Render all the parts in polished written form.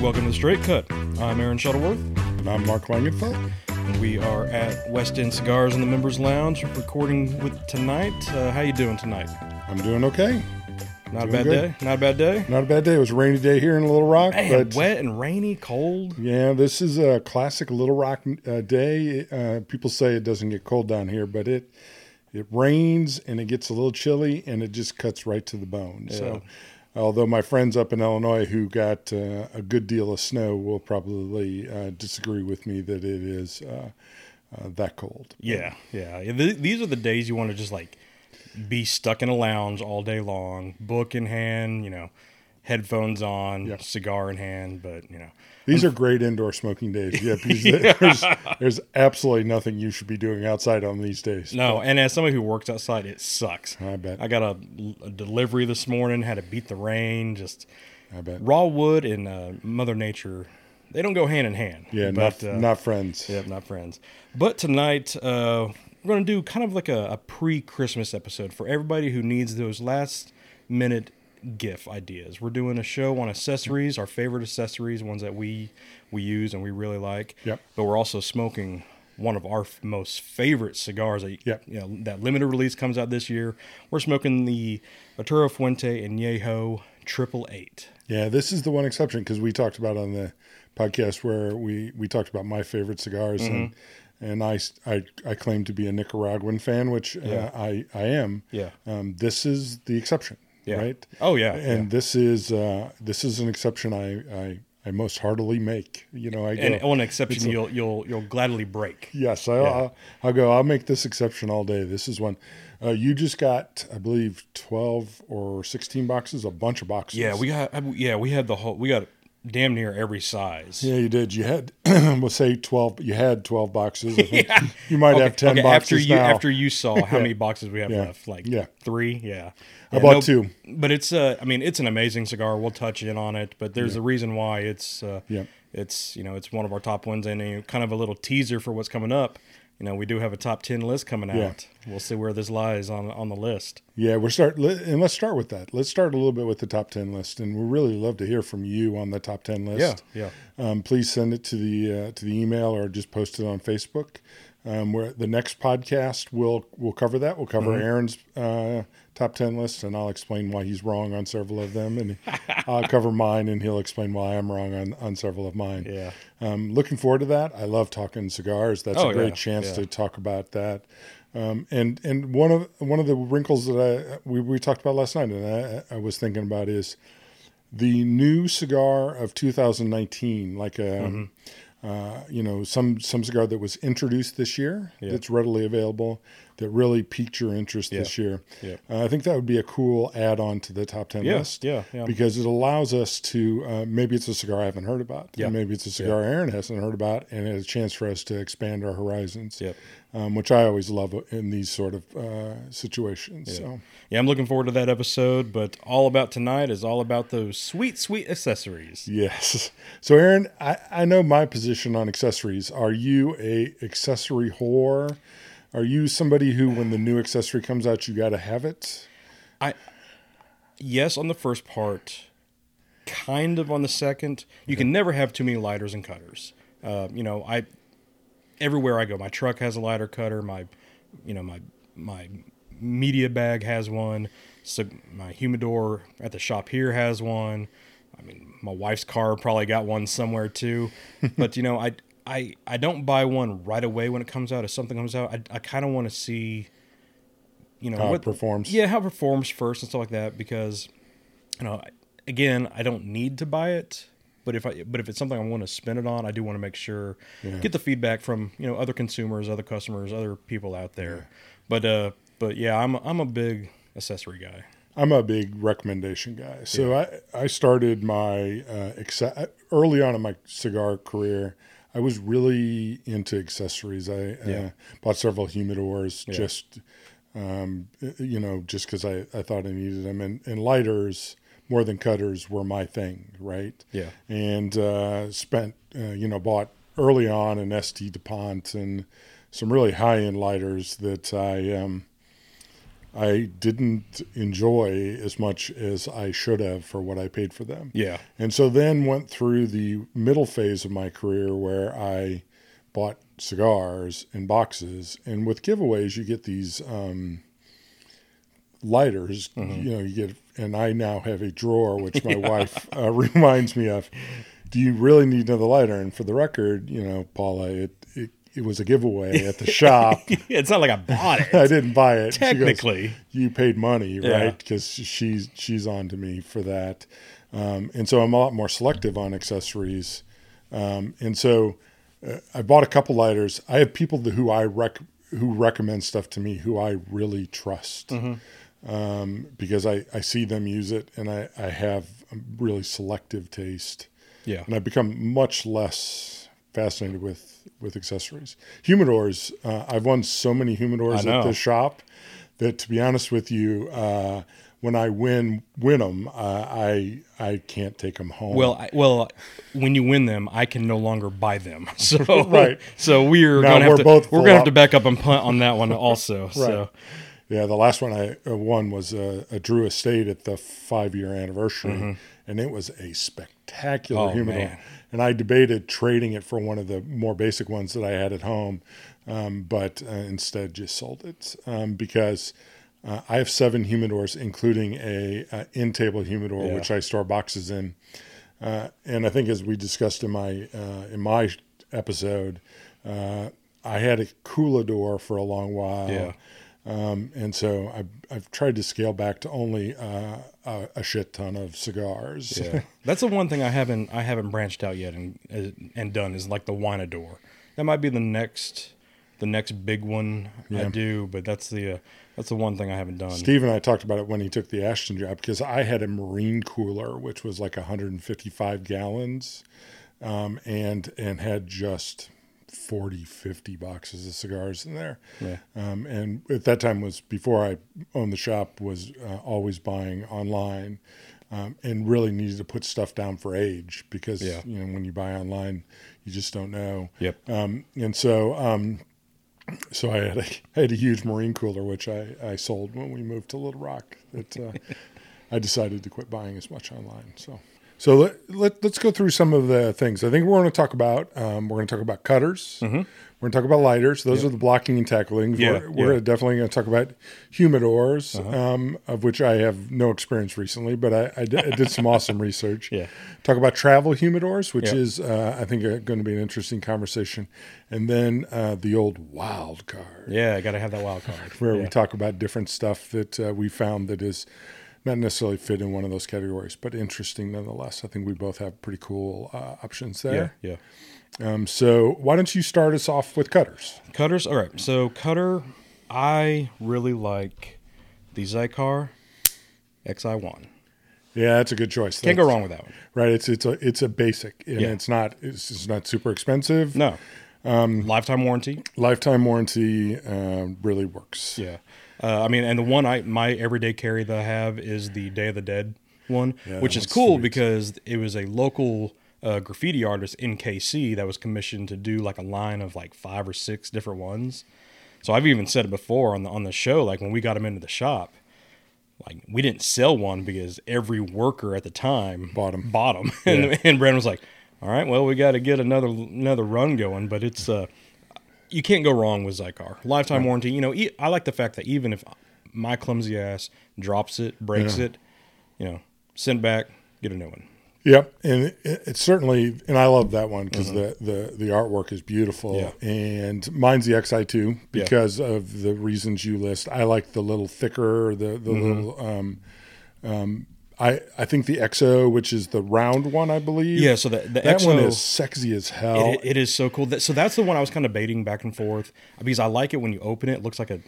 Welcome to Straight Cut. I'm Aaron Shuttleworth. And I'm Mark Langenfeld. And we are at West End Cigars in the Members Lounge recording with tonight. How you doing tonight? I'm doing okay. Not a bad day. Not a bad day. It was a rainy day here in Little Rock. Man, but wet and rainy, cold. Yeah, this is a classic Little Rock day. People say it doesn't get cold down here, but it rains and it gets a little chilly and it just cuts right to the bone. Yeah. So, although my friends up in Illinois who got a good deal of snow will probably disagree with me that it is that cold. Yeah, yeah. These are the days you want to just like be stuck in a lounge all day long, book in hand, you know, headphones on, yep, cigar in hand, but, you know. These are great indoor smoking days, yeah, because yeah, there's absolutely nothing you should be doing outside on these days. No, but, and as somebody who works outside, it sucks. I bet. I got a delivery this morning, had to beat the rain, just I bet. Raw wood and Mother Nature, they don't go hand in hand. Yeah, but, not friends. Yeah, not friends. But tonight, we're going to do kind of like a pre-Christmas episode for everybody who needs those last-minute gift ideas. We're doing a show on accessories, our favorite accessories, ones that we use and we really like. Yep. But we're also smoking one of our most favorite cigars that, yep, you know, that limited release comes out this year. We're smoking the Arturo Fuente Añejo 888. Yeah, this is the one exception because we talked about on the podcast where we talked about my favorite cigars, mm-hmm, and I claim to be a Nicaraguan fan, which yeah, I am. Yeah. This is the exception, yeah, right? Oh yeah. And yeah, this is an exception I most heartily make. You know, I go, and an exception you'll gladly break. Yes, yeah. I'll make this exception all day. This is one. You just got, I believe, 12 or 16 boxes, a bunch of boxes. Yeah, we got damn near every size. Yeah, you did. You had, we'll say 12, but you had 12 boxes. I think. Yeah. You might have 10 boxes after you saw how yeah, many boxes we have yeah, left, like yeah, 3. Yeah. I bought 2. But it's, it's an amazing cigar. We'll touch in on it, but there's yeah, a reason why it's, yeah, it's, you know, it's one of our top ones and kind of a little teaser for what's coming up. You know, we do have a top 10 list coming out. Yeah. We'll see where this lies on the list. Yeah, let's start with that. Let's start a little bit with the top 10 list, and we really love to hear from you on the top 10 list. Yeah, yeah. Please send it to the email or just post it on Facebook. Where the next podcast we'll cover that. We'll cover mm-hmm, Aaron's top 10 list, and I'll explain why he's wrong on several of them, and I'll cover mine, and he'll explain why I'm wrong on several of mine. Yeah, looking forward to that. I love talking cigars. That's a great yeah, chance yeah, to talk about that. And one of the wrinkles that we talked about last night, and I was thinking about is the new cigar of 2019, like a. Mm-hmm. Some cigar that was introduced this year yeah, that's readily available that really piqued your interest yeah, this year. Yeah. I think that would be a cool add-on to the top 10 yeah, list yeah, yeah, because it allows us to, maybe it's a cigar I haven't heard about, yeah, and maybe it's a cigar yeah, Aaron hasn't heard about, and it's a chance for us to expand our horizons, yeah, which I always love in these sort of situations. Yeah. So. Yeah, I'm looking forward to that episode, but all about tonight is all about those sweet, sweet accessories. Yes. So Aaron, I know my position on accessories. Are you a accessory whore? Are you somebody who, when the new accessory comes out, you got to have it? Yes, on the first part, kind of on the second. You okay, can never have too many lighters and cutters. Everywhere I go, my truck has a lighter cutter. My media bag has one. So my humidor at the shop here has one. I mean, my wife's car probably got one somewhere too. But I don't buy one right away when it comes out. If something comes out, I kind of want to see, how it performs. Yeah, how it performs first and stuff like that. Because, again, I don't need to buy it, but if it's something I want to spend it on, I do want to make sure yeah, get the feedback from other consumers, other customers, other people out there. Yeah. But yeah, I'm a big accessory guy. I'm a big recommendation guy. So yeah, I started my early on in my cigar career. I was really into accessories. I bought several humidors yeah, just because I thought I needed them. And lighters, more than cutters, were my thing, right? Yeah. And bought early on an ST DuPont and some really high-end lighters that I I didn't enjoy as much as I should have for what I paid for them. Yeah. And so then went through the middle phase of my career where I bought cigars in boxes. And with giveaways, you get these lighters, mm-hmm. you know, you get, and I now have a drawer, which my wife reminds me of. Do you really need another lighter? And for the record, you know, Paula, it was a giveaway at the shop. It's not like I bought it. I didn't buy it. Technically. She goes, you paid money, right? Because she's on to me for that. And so I'm a lot more selective on accessories. And so I bought a couple lighters. I have people who I who recommend stuff to me who I really trust because I see them use it, and I have a really selective taste. Yeah. And I've become much less fascinated with accessories. Humidors, I've won so many humidors at this shop that, to be honest with you, when I win them, I can't take them home. Well, when you win them, I can no longer buy them. So right. So we're gonna have to back up and punt on that one also. Right. So. Yeah, the last one I won was a Drew Estate at the 5-year anniversary, and it was a spectacular humidor. Man. And I debated trading it for one of the more basic ones that I had at home, but instead just sold it because I have 7 humidors, including a in-table humidor, which I store boxes in. And I think, as we discussed in my episode, I had a coolador for a long while. Yeah. And so I've tried to scale back to only a shit ton of cigars. Yeah. That's the one thing I haven't branched out yet and done is like the winador. That might be the next big one I do, but that's the one thing I haven't done. Steve and I talked about it when he took the Ashton job because I had a marine cooler which was like 155 gallons, and had just 40, 50 boxes of cigars in there. Yeah. And at that time was before I owned the shop, was always buying online and really needed to put stuff down for age because, you know, when you buy online, you just don't know. Yep. And so so I had a huge marine cooler, which I sold when we moved to Little Rock. I decided to quit buying as much online, so. So let's go through some of the things. I think we're going to talk about cutters. Mm-hmm. We're going to talk about lighters. Those are the blocking and tackling. Yeah. We're definitely going to talk about humidors, of which I have no experience recently, but I did some awesome research. Yeah. Talk about travel humidors, which is I think going to be an interesting conversation, and then the old wild card. Yeah, I got to have that wild card where we talk about different stuff that we found that is. Not necessarily fit in one of those categories, but interesting nonetheless. I think we both have pretty cool options there. Yeah, yeah. So why don't you start us off with cutters? Cutters? All right. So cutter, I really like the Xikar XI1. Yeah, that's a good choice. Can't go wrong with that one. Right. It's a basic, and it's not super expensive. No. Lifetime warranty really works. Yeah. I mean, and the one my everyday carry that I have is the Day of the Dead one, which is cool because it was a local graffiti artist in KC that was commissioned to do like a line of like 5 or 6 different ones. So I've even said it before on the show, like when we got him into the shop, like we didn't sell one because every worker at the time bought them. Yeah. And Brandon was like, all right, well, we got to get another run going, but it's... you can't go wrong with Xikar. Lifetime warranty. You know, I like the fact that even if my clumsy ass drops it, breaks it, you know, send back, get a new one. Yep. And it's certainly, and I love that one because the artwork is beautiful. Yeah. And mine's the XI2 because of the reasons you list. I like the little thicker, the little, I think the XO, which is the round one, I believe. Yeah, so the that XO, one is sexy as hell. It is so cool. So that's the one I was kind of debating back and forth because I like it when you open it. It looks like a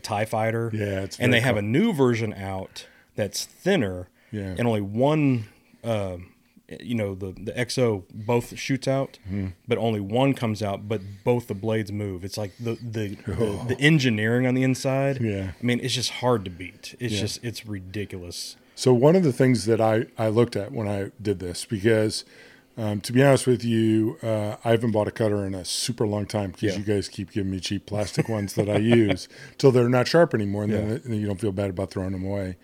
TIE fighter. Yeah, it's and they have a new version out that's thinner. Yeah. And only one, the XO both shoots out, but only one comes out. But both the blades move. It's like the engineering on the inside. Yeah. I mean, it's just hard to beat. It's just it's ridiculous. So one of the things that I looked at when I did this, because To be honest with you, I haven't bought a cutter in a super long time because you guys keep giving me cheap plastic ones that I use till they're not sharp anymore, and then you don't feel bad about throwing them away.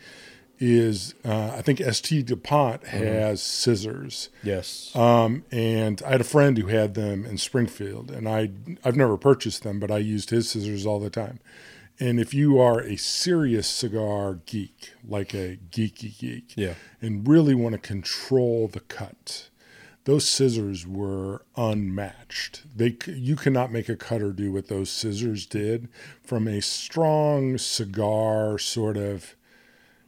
Is I think ST DuPont has scissors. Yes. And I had a friend who had them in Springfield, and I've never purchased them, but I used his scissors all the time. And if you are a serious cigar geek, like a geek, and really want to control the cut, those scissors were unmatched. You cannot make a cutter do what those scissors did from a strong cigar sort of,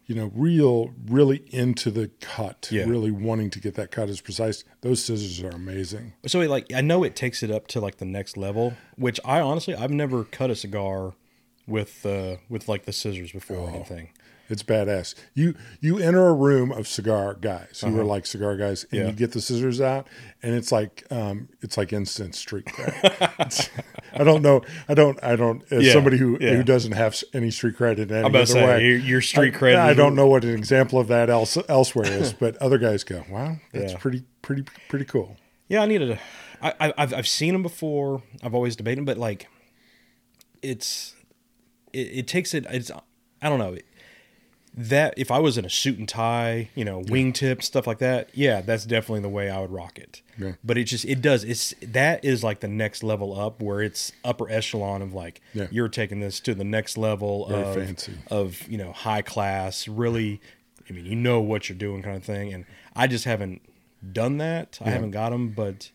really into the cut, really wanting to get that cut as precise. Those scissors are amazing. So, I know it takes it up to, the next level, which I honestly, I've never cut a cigar with the scissors before or anything. It's badass. You enter a room of cigar guys who are like cigar guys, and you get the scissors out, and it's like instant street cred. I don't know. I don't. As somebody who doesn't have any street cred in any other way, your street cred. I don't know what an example of that elsewhere is, but other guys go, "Wow, that's pretty cool." Yeah, I needed. I've seen them before. I've always debated them, but it takes it. It's I don't know. That if I was in a suit and tie, wingtip, stuff like that, that's definitely the way I would rock it. Yeah. But that is like the next level up, where it's upper echelon of you're taking this to the next level. Very fancy. Of high class, really, what you're doing kind of thing. And I just haven't done that. I haven't got them, but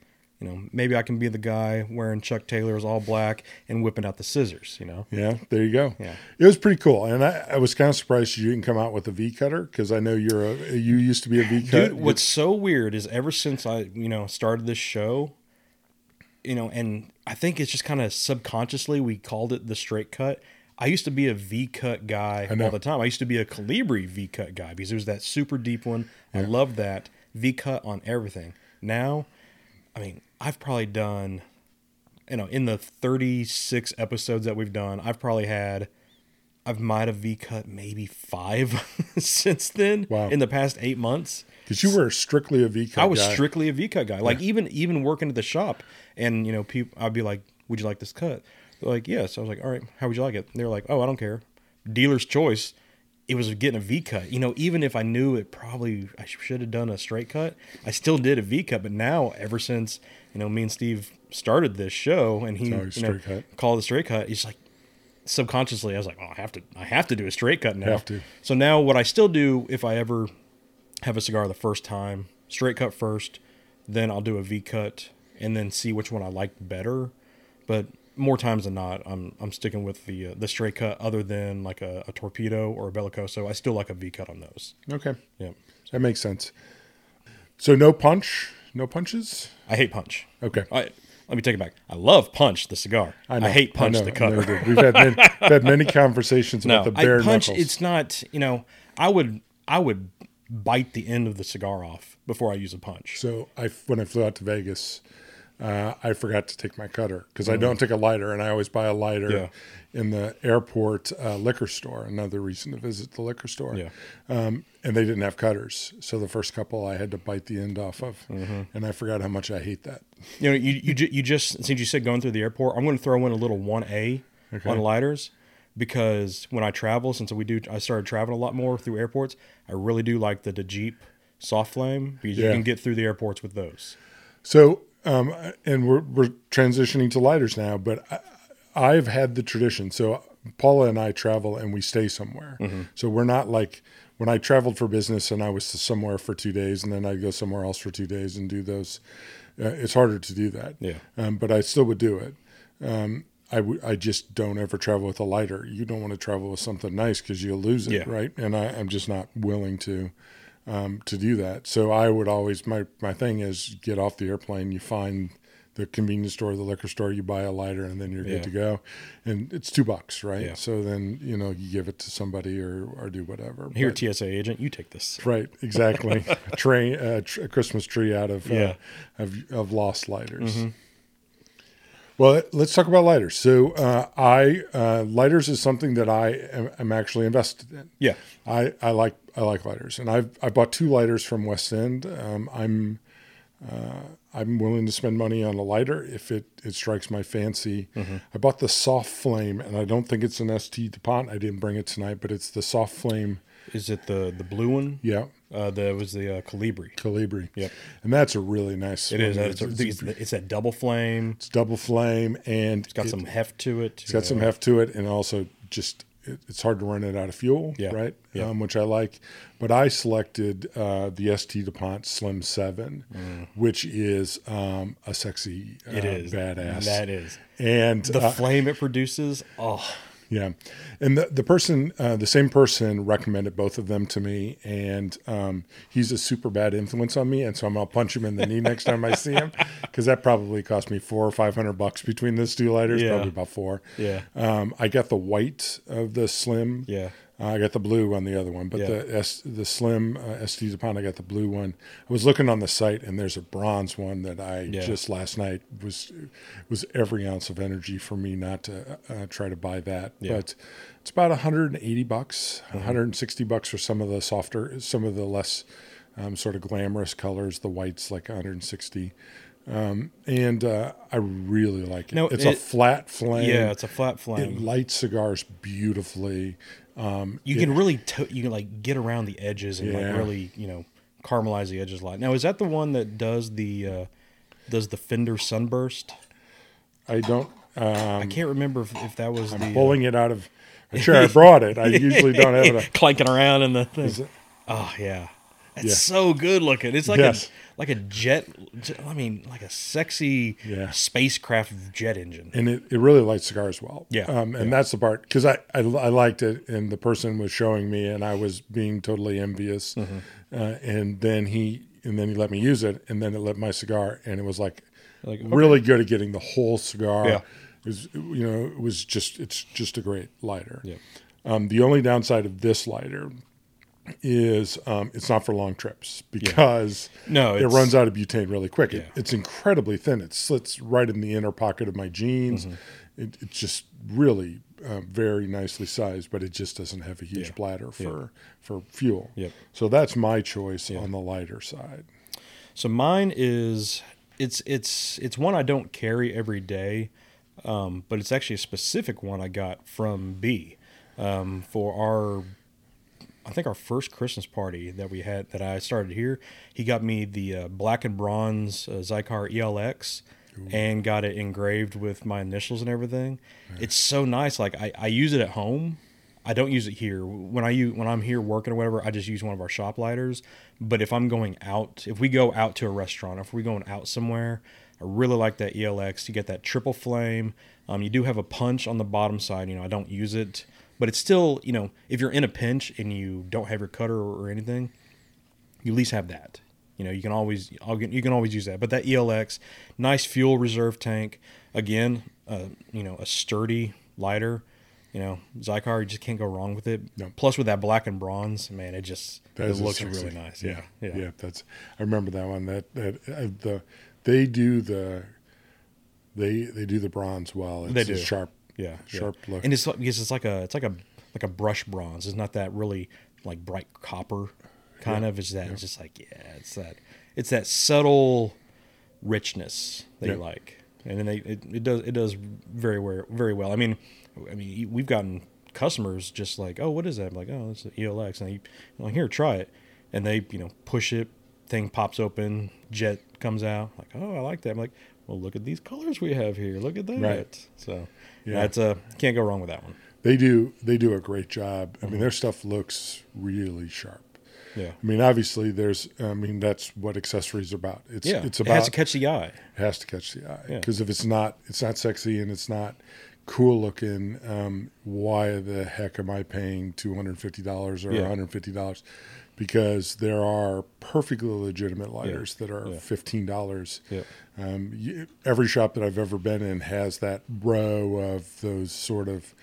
maybe I can be the guy wearing Chuck Taylor's all black and whipping out the scissors, Yeah, there you go. Yeah. It was pretty cool. And I was kind of surprised you didn't come out with a V cutter, because I know you used to be a V cutter. Dude, what's so weird is ever since I, started this show, and I think it's just kind of subconsciously we called it the straight cut. I used to be a V-cut guy all the time. I used to be a Calibri V-cut guy because it was that super deep one. Yeah. I loved that. V-cut on everything. Now, I've probably done, in the 36 episodes that we've done, I might have V-cut maybe 5 since then. Wow. In the past 8 months. Because you were strictly a V-cut guy. I was strictly a V-cut guy. Even working at the shop, and, people, I'd be like, would you like this cut? They're like, yes. I was like, all right, how would you like it? They're like, oh, I don't care. Dealer's choice. It was getting a V-cut. Even if I knew it probably I should have done a straight cut, I still did a V-cut. But now, ever since, me and Steve started this show, and he called it a straight cut, he's like, subconsciously, I was like, oh, I have to do a straight cut now. So now what I still do, if I ever have a cigar the first time, straight cut first, then I'll do a V-cut, and then see which one I like better. But more times than not, I'm sticking with the straight cut, other than a torpedo or a bellicoso. I still like a V cut on those. Okay. Yeah. That makes sense. So no punch, no punches? I hate punch. Okay. Let me take it back. I love punch, the cigar. I hate punch, the cutter. We've had many conversations about the bare punch, knuckles. It's not, I would bite the end of the cigar off before I use a punch. So when I flew out to Vegas, I forgot to take my cutter because I don't take a lighter, and I always buy a lighter in the airport liquor store. Another reason to visit the liquor store. Yeah. And they didn't have cutters. So the first couple I had to bite the end off of, and I forgot how much I hate that. You just, since you said going through the airport, I'm going to throw in a little 1A on lighters, because when I travel, I started traveling a lot more through airports, I really do like the DeJeep soft flame, because you can get through the airports with those. So... and we're transitioning to lighters now, but I've had the tradition. So Paula and I travel, and we stay somewhere. Mm-hmm. So we're not like when I traveled for business and I was somewhere for 2 days, and then I'd go somewhere else for 2 days and do those. It's harder to do that. Yeah. But I still would do it. I just don't ever travel with a lighter. You don't want to travel with something nice because you'll lose it, right? And I'm just not willing to do that. So I would always, my thing is, get off the airplane, you find the convenience store, the liquor store, you buy a lighter, and then you're good to go. And it's $2, right? Yeah. So then, you give it to somebody or do whatever. Here, but, TSA agent, you take this. Right. Exactly. A Christmas tree out of lost lighters. Mm-hmm. Well, let's talk about lighters. So, lighters is something that I am actually invested in. Yeah, I like lighters, and I bought 2 lighters from West End. I'm willing to spend money on a lighter if it strikes my fancy. Mm-hmm. I bought the Soft Flame, and I don't think it's an ST DuPont. I didn't bring it tonight, but it's the Soft Flame. Is it the blue one? Yeah. That was the Calibri. Calibri. Yeah. And that's a really nice one. It is. It's that double flame. It's double flame, and it's got some heft to it. It's got some heft to it, and also just it's hard to run it out of fuel, right? Yeah. Which I like. But I selected the ST DuPont Slim 7, which is a sexy, it is. Badass. That is. And the flame it produces, oh. Yeah. And the same person recommended both of them to me, and he's a super bad influence on me, and so I'm going to punch him in the knee next time I see him, because that probably cost me $400 or $500 between those two lighters, probably about $4. Yeah. I got the white of the Slim. Yeah. I got the blue on the other one, but the Slim ST DuPont, I got the blue one. I was looking on the site, and there's a bronze one that I just last night was every ounce of energy for me not to try to buy that. Yeah. But it's about $180, mm-hmm. $160 for some of the softer, some of the less sort of glamorous colors. The white's like $160. And I really like it. No, it's a flat flame. Yeah, it's a flat flame. It lights cigars beautifully. You can get around the edges and really, caramelize the edges a lot. Now, is that the one that does the Fender Sunburst? I don't. I can't remember if that was. I'm pulling it out of. I'm sure I brought it. I usually don't have it. Clanking around in the thing. Oh yeah, that's so good looking. It's like a jet. I mean, like a sexy spacecraft jet engine. And it really lights cigars well. Yeah. And that's the part, because I liked it, and the person was showing me, and I was being totally envious. Mm-hmm. And then he let me use it, and then it lit my cigar, and it was like really good at getting the whole cigar. Yeah. It's just a great lighter. Yeah. The only downside of this lighter is it's not for long trips, because it runs out of butane really quick. It's incredibly thin. It slits right in the inner pocket of my jeans. Mm-hmm. It's just really very nicely sized, but it just doesn't have a huge bladder for fuel. Yep. So that's my choice on the lighter side. So mine is it's one I don't carry every day, but it's actually a specific one I got from B for our. I think our first Christmas party that we had, that I started here, he got me the black and bronze Xikar ELX. Ooh. And got it engraved with my initials and everything. Yeah. It's so nice. Like I use it at home. I don't use it here. When I'm here working or whatever, I just use one of our shop lighters. But if I'm going out, if we go out to a restaurant, if we're going out somewhere, I really like that ELX. You get that triple flame. You do have a punch on the bottom side. I don't use it. But it's still, if you're in a pinch and you don't have your cutter or anything, you at least have that. You can always use that. But that ELX, nice fuel reserve tank. Again, a sturdy lighter. Xikar, you just can't go wrong with it. No. Plus, with that black and bronze, man, it looks really nice. Yeah. Yeah. That's. I remember that one. They do the bronze well. It's sharp. Yeah, sharp look, and it's like a brush bronze. It's not that really like bright copper kind of. It's that it's just like it's that subtle richness that you like, and then it does very well. I mean we've gotten customers just like, oh, what is that? I'm like, oh, it's an ELX, and I'm like, here, try it, and they push it, thing pops open, jet comes out, like, oh, I like that. I'm like, well, look at these colors we have here. Look at that. Right. So that's can't go wrong with that one. They do a great job. I mean, their stuff looks really sharp. Yeah. I mean, obviously that's what accessories are about. It has to catch the eye. It has to catch the eye. Because if it's not sexy and it's not cool looking, why the heck am I paying $250 or $150? Because there are perfectly legitimate lighters that are $15. Yeah. Every shop that I've ever been in has that row of those sort of,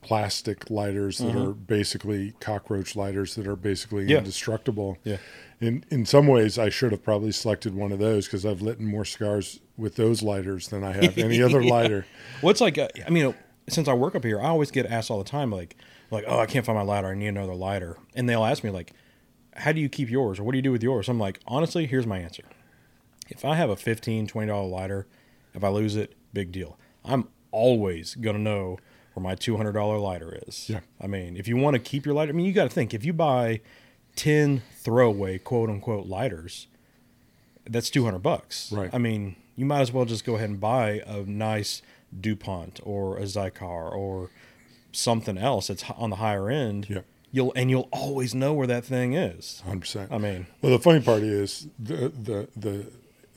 plastic lighters that are basically cockroach lighters that are basically indestructible. Yeah. And in some ways, I should have probably selected one of those, because I've lit more cigars with those lighters than I have any other lighter. What's since I work up here, I always get asked all the time, like, oh, I can't find my lighter. I need another lighter. And they'll ask me, like, how do you keep yours? Or what do you do with yours? I'm like, honestly, here's my answer. If I have a $15, $20 lighter, if I lose it, big deal. I'm always going to know where my $200 lighter is. Yeah. I mean, if you want to keep your lighter, I mean, you got to think, if you buy 10 throwaway quote-unquote lighters, that's $200. Right. I mean, you might as well just go ahead and buy a nice DuPont or a Xikar or something else that's on the higher end. Yeah. You'll always know where that thing is. 100%. I mean, well, the funny part is the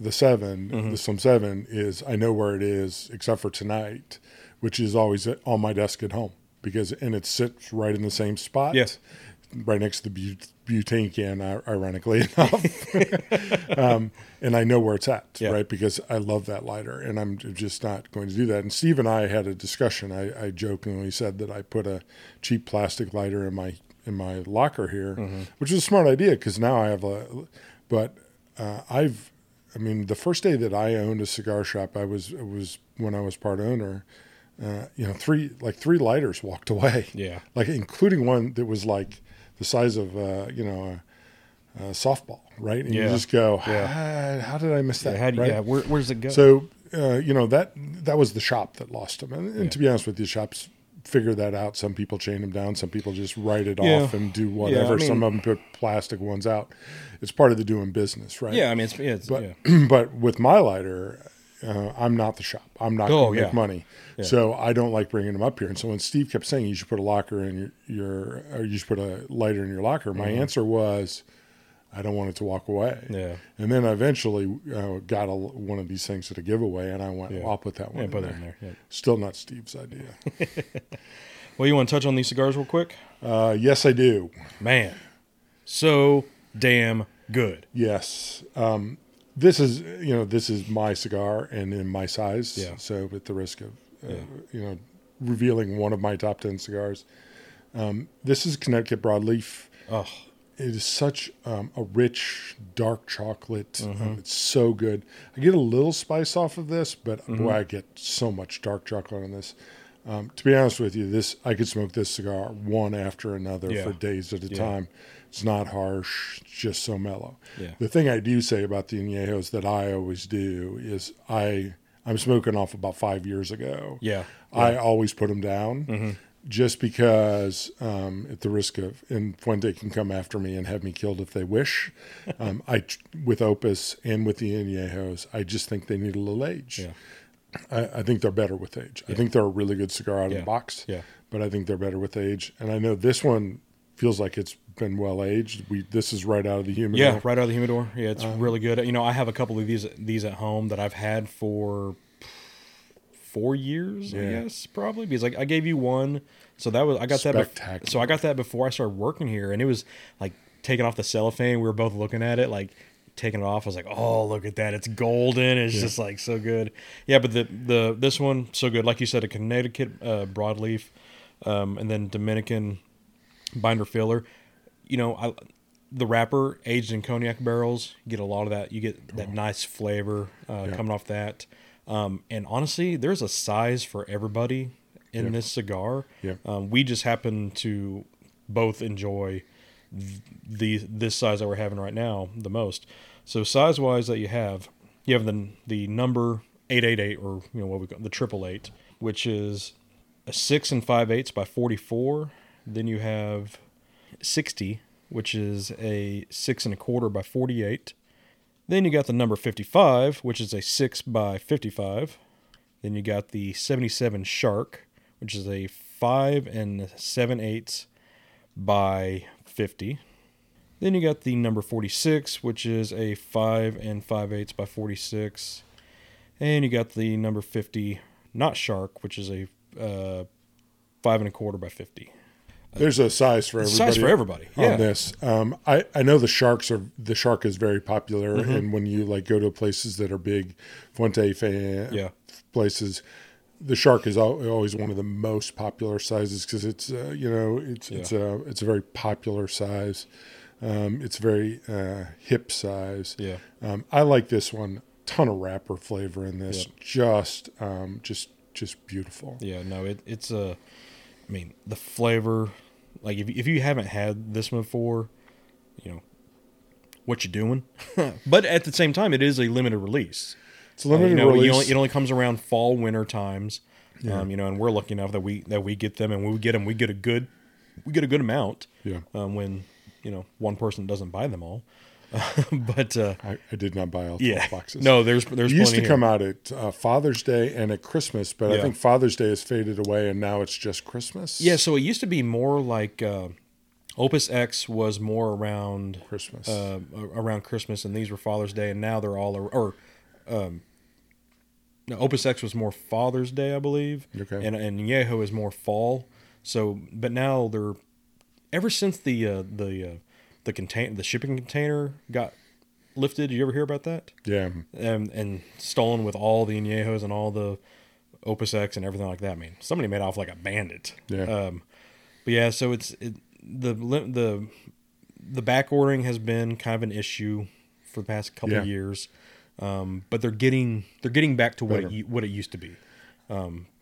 seven, mm-hmm. the Slim Seven is, I know where it is except for tonight, which is always on my desk at home because it sits right in the same spot. Yes. Right next to the butane can, ironically enough. And I know where it's at, yeah. right? Because I love that lighter, and I'm just not going to do that. And Steve and I had a discussion. I jokingly said that I put a cheap plastic lighter in my locker here, mm-hmm. which is a smart idea because now I have a – but the first day that I owned a cigar shop, it was when I was part owner – three lighters walked away. Yeah. Like, including one that was like the size of, a softball, right? And yeah. you just go, how did I miss that? Yeah, right? Yeah. Where's it go? So, that was the shop that lost them. And to be honest with you, shops figure that out. Some people chain them down. Some people just write it off and do whatever. Yeah, some of them put plastic ones out. It's part of the doing business, right? Yeah. I mean, but with my lighter, I'm not the shop. I'm not going to make money. Yeah. So I don't like bringing them up here. And so when Steve kept saying you should put a locker in or you should put a lighter in your locker, my mm-hmm. answer was, I don't want it to walk away. Yeah. And then I eventually got one of these things at a giveaway, and I went, well, I'll put that one in there. Yeah. Still not Steve's idea. Well, you want to touch on these cigars real quick? Yes, I do. Man, so damn good. Yes. This is my cigar and in my size. Yeah. So at the risk of, revealing one of my top 10 cigars, this is Connecticut Broadleaf. Oh, it is such a rich, dark chocolate. Mm-hmm. It's so good. I get a little spice off of this, but mm-hmm. boy, I get so much dark chocolate on this. To be honest with you, I could smoke this cigar one after another for days at a time. It's not harsh, it's just so mellow. Yeah. The thing I do say about the Añejos that I always do is I'm smoking off about 5 years ago. Yeah, I always put them down mm-hmm. just because at the risk of, and Fuente can come after me and have me killed if they wish. With Opus and with the Añejos, I just think they need a little age. Yeah. I think they're better with age. Yeah. I think they're a really good cigar out of the box, but I think they're better with age. And I know this one feels like it's been well aged. This is right out of the humidor. Yeah, right out of the humidor. Yeah, it's really good. You know, I have a couple of these at home that I've had for 4 years, I guess, probably. Because I gave you one, so that was I got that before I started working here, and it was like taking off the cellophane. We were both looking at it like, taking it off, I was like, oh, look at that, it's golden, it's just like so good. Yeah, but this one, so good. Like you said, a Connecticut broadleaf, and then Dominican binder filler. You know, the wrapper aged in cognac barrels, you get a lot of that. You get that nice flavor coming off that. And honestly, there's a size for everybody in this cigar. Yeah. We just happen to both enjoy this size that we're having right now the most. So size wise that you have the number 888, or what we call the 888, which is a 6 5/8 by 44. Then you have 60, which is a 6 1/4 by 48. Then you got the number 55, which is a 6 by 55. Then you got the 77 Shark, which is a 5 7/8 by 50. Then you got the number 46, which is a 5 5/8 by 46. And you got the number 50 Not Shark, which is a 5 1/4 by 50. There's a size for everybody. Size for everybody on this. I know the shark is very popular, mm-hmm. and when you like go to places that are big Fuente fan places, the Shark is always one of the most popular sizes because it's a very popular size. It's very hip size. Yeah. I like this one. Ton of wrapper flavor in this. Yeah. Just beautiful. Yeah. No. It's the flavor. Like if you haven't had this one before, what you doing. But at the same time, it is a limited release. It's a limited release. It only comes around fall, winter times. Yeah. And we're lucky enough that we get them, and when we get them, we get a good amount. Yeah. When one person doesn't buy them all. But I did not buy all 12 boxes. No, there's it used to come out at Father's Day and at Christmas, but I think Father's Day has faded away, and now it's just Christmas. Yeah, so it used to be more like Opus X was more around Christmas, and these were Father's Day, and now they're all Opus X was more Father's Day, I believe, okay, and Añejo is more fall. So, but now they're ever since the shipping container got lifted. Did you ever hear about that? Yeah. And stolen with all the Añejos and all the Opus X and everything like that. I mean, somebody made off like a bandit. Yeah. But yeah, so the back ordering has been kind of an issue for the past couple of years. But they're getting back to what it used to be.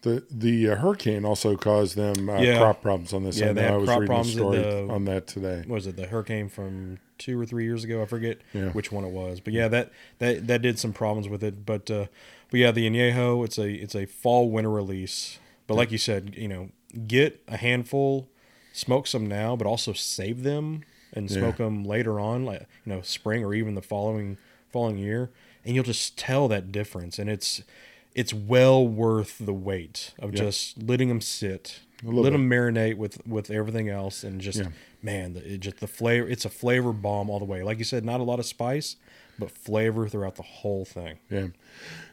The hurricane also caused them crop problems on this. Yeah, I was reading a story on that today. Was it the hurricane from 2 or 3 years ago? I forget which one it was. But yeah, that did some problems with it. But yeah, the Añejo, it's a fall winter release. But like you said, get a handful, smoke some now, but also save them and smoke them later on, like spring or even the following year, and you'll just tell that difference. And it's well worth the wait of just letting them sit, let them marinate with everything else, and just the flavor. It's a flavor bomb all the way. Like you said, not a lot of spice, but flavor throughout the whole thing. Yeah,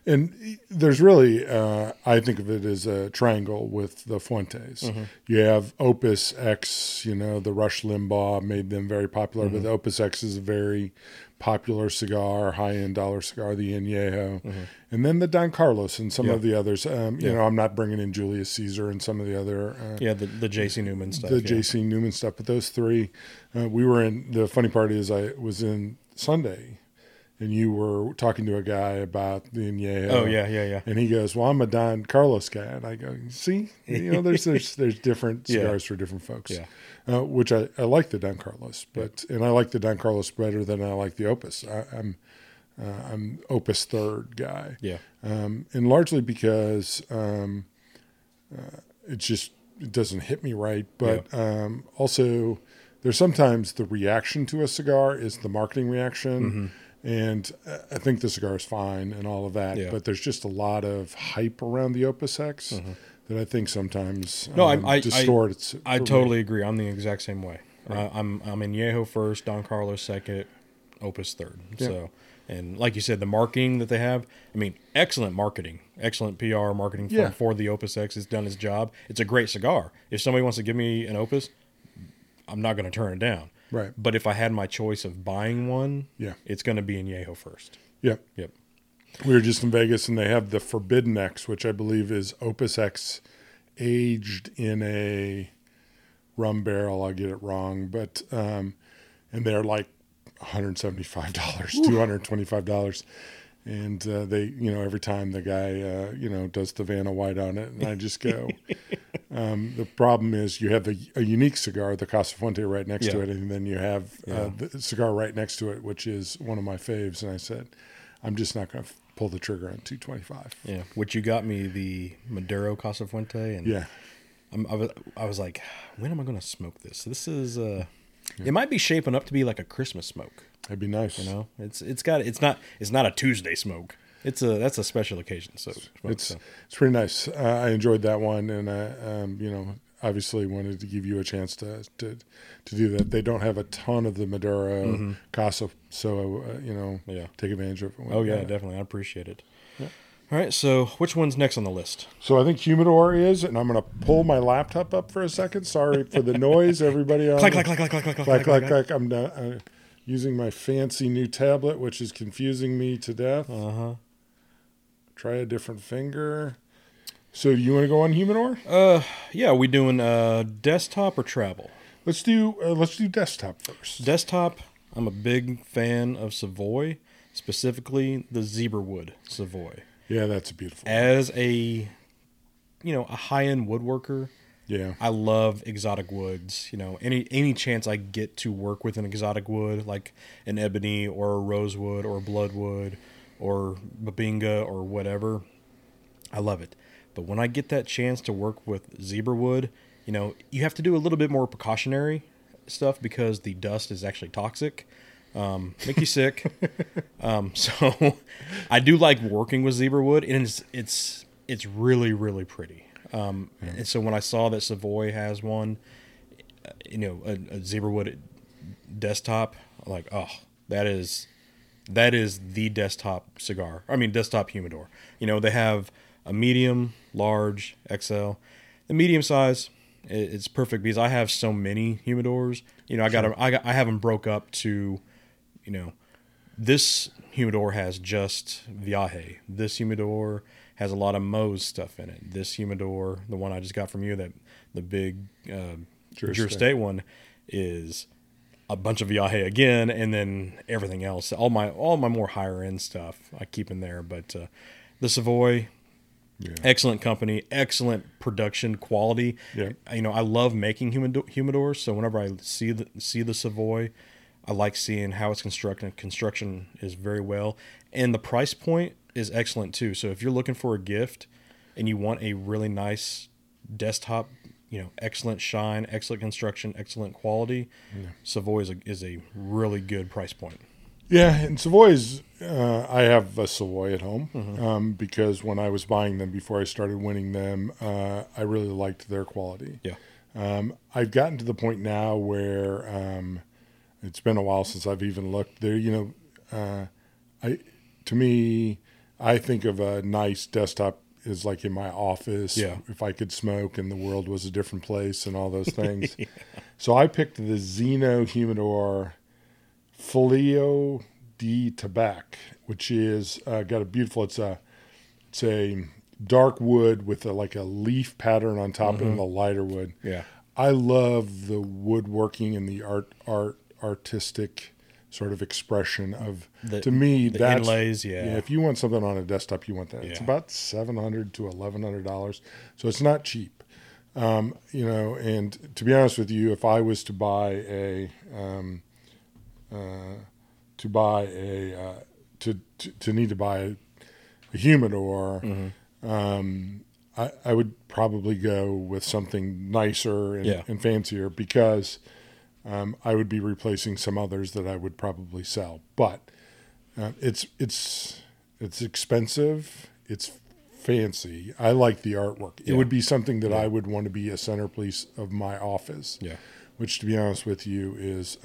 and there's really I think of it as a triangle with the Fuentes. Mm-hmm. You have Opus X. The Rush Limbaugh made them very popular, mm-hmm. but the Opus X is a very popular cigar, high-end dollar cigar, the Añejo, mm-hmm. and then the Don Carlos and some of the others. I'm not bringing in Julius Caesar and some of the other... the J.C. Newman stuff. The J.C. Newman stuff. But those three, we were in... The funny part is I was in Sunday, and you were talking to a guy about the Añejo. Oh, yeah. And he goes, well, I'm a Don Carlos guy. And I go, see? There's different cigars for different folks. Yeah. Which I like the Don Carlos, and I like the Don Carlos better than I like the Opus. I'm Opus third guy, and largely because it doesn't hit me right. But also, there's sometimes the reaction to a cigar is the marketing reaction, mm-hmm. and I think the cigar is fine and all of that. Yeah. But there's just a lot of hype around the Opus X. Mm-hmm. That I think sometimes distorts. I totally agree. I'm the exact same way. Right. I'm Añejo first, Don Carlos second, Opus third. Yeah. So, and like you said, the marketing that they have, I mean, excellent marketing, excellent PR marketing for the Opus X. It's done its job. It's a great cigar. If somebody wants to give me an Opus, I'm not going to turn it down. Right. But if I had my choice of buying one, it's going to be Añejo first. Yep. We were just in Vegas, and they have the Forbidden X, which I believe is Opus X aged in a rum barrel. I'll get it wrong, but and they're like $175, Ooh. $225, and they, every time the guy, does the Vanna White on it, and I just go. The problem is you have a unique cigar, the Casa Fuente, right next to it, and then you have the cigar right next to it, which is one of my faves, and I said, I'm just not going to pull the trigger on 225. Yeah, which you got me the Maduro Casa Fuente, and I was like, when am I going to smoke this? This is it might be shaping up to be like a Christmas smoke. That'd be nice. It's not a Tuesday smoke. That's a special occasion. It's pretty nice. I enjoyed that one, and obviously wanted to give you a chance to do that. They don't have a ton of the Maduro Casa, so take advantage of it. Definitely. I appreciate it. Yeah. All right, so which one's next on the list? So I think Humidor is, and I'm going to pull my laptop up for a second. Sorry for the noise, everybody. Clack, clack, clack. I'm not, using my fancy new tablet, which is confusing me to death. Uh-huh. Try a different finger. So do you want to go on Humidor? Yeah, we doing desktop or travel? Let's do desktop first. Desktop. I'm a big fan of Savoy, specifically the Zebra Wood Savoy. Yeah, that's beautiful. As a high-end woodworker, Yeah. I love exotic woods. You know, any chance I get to work with an exotic wood, like an ebony or a rosewood or a bloodwood or babinga or whatever, I love it. But when I get that chance to work with zebra wood, you know, you have to do a little bit more precautionary stuff because the dust is actually toxic. Make you sick. So I do like working with zebra wood, and it's really, really pretty. And so when I saw that Savoy has one, you know, a zebra wood desktop, I'm like, oh, that is the desktop cigar. I mean, desktop humidor. You know, they have a medium, large, XL. The medium size, it's perfect because I have so many humidors. You know, I have them broke up to, you know, this humidor has just Viaje. This humidor has a lot of Mo's stuff in it. This humidor, the one I just got from you, that the big Drew Estate one, is a bunch of Viaje again, and then everything else. All my more higher end stuff I keep in there, but the Savoy. Yeah. Excellent company, excellent production quality. Yeah. You know, I love making humidors, so whenever I see the Savoy, I like seeing how it's constructed. Construction is very well, and the price point is excellent too. So if you're looking for a gift and you want a really nice desktop, you know, excellent shine, excellent construction, excellent quality, yeah, Savoy is a really good price point. Yeah, and Savoy's, I have a Savoy at home, mm-hmm, because when I was buying them before I started winning them, I really liked their quality. Yeah. I've gotten to the point now where it's been a while since I've even looked there. You know, I think of a nice desktop as like in my office. Yeah. If I could smoke and the world was a different place and all those things. Yeah. So I picked the Zeno Humidor Folio de Tabac, which is got a beautiful, it's a dark wood with a leaf pattern on top, mm-hmm, and a lighter wood. Yeah. I love the woodworking and the artistic sort of expression of, to me, that's inlays, yeah. If you want something on a desktop, you want that. Yeah. It's about $700 to $1,100. So it's not cheap. You know, and to be honest with you, if I was to buy to buy a humidor, mm-hmm, I would probably go with something nicer and fancier because I would be replacing some others that I would probably sell. But it's expensive. It's fancy. I like the artwork. Yeah. It would be something that I would want to be a centerpiece of my office. Yeah, which to be honest with you is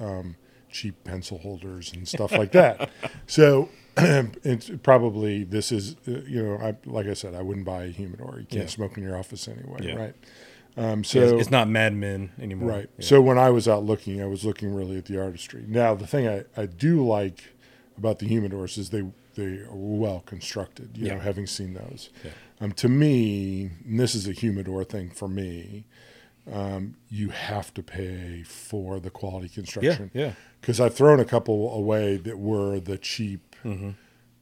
cheap pencil holders and stuff like that. So it's probably, this is, you know, like I said, I wouldn't buy a humidor. You can't smoke in your office anyway, right? So it's not Mad Men anymore. Right. Yeah. So when I was out looking, I was looking really at the artistry. Now, the thing I do like about the humidors is they are well constructed, you know, having seen those. Yeah. To me, and this is a humidor thing for me, you have to pay for the quality construction. Yeah, yeah. Because I've thrown a couple away that were the cheap, mm-hmm,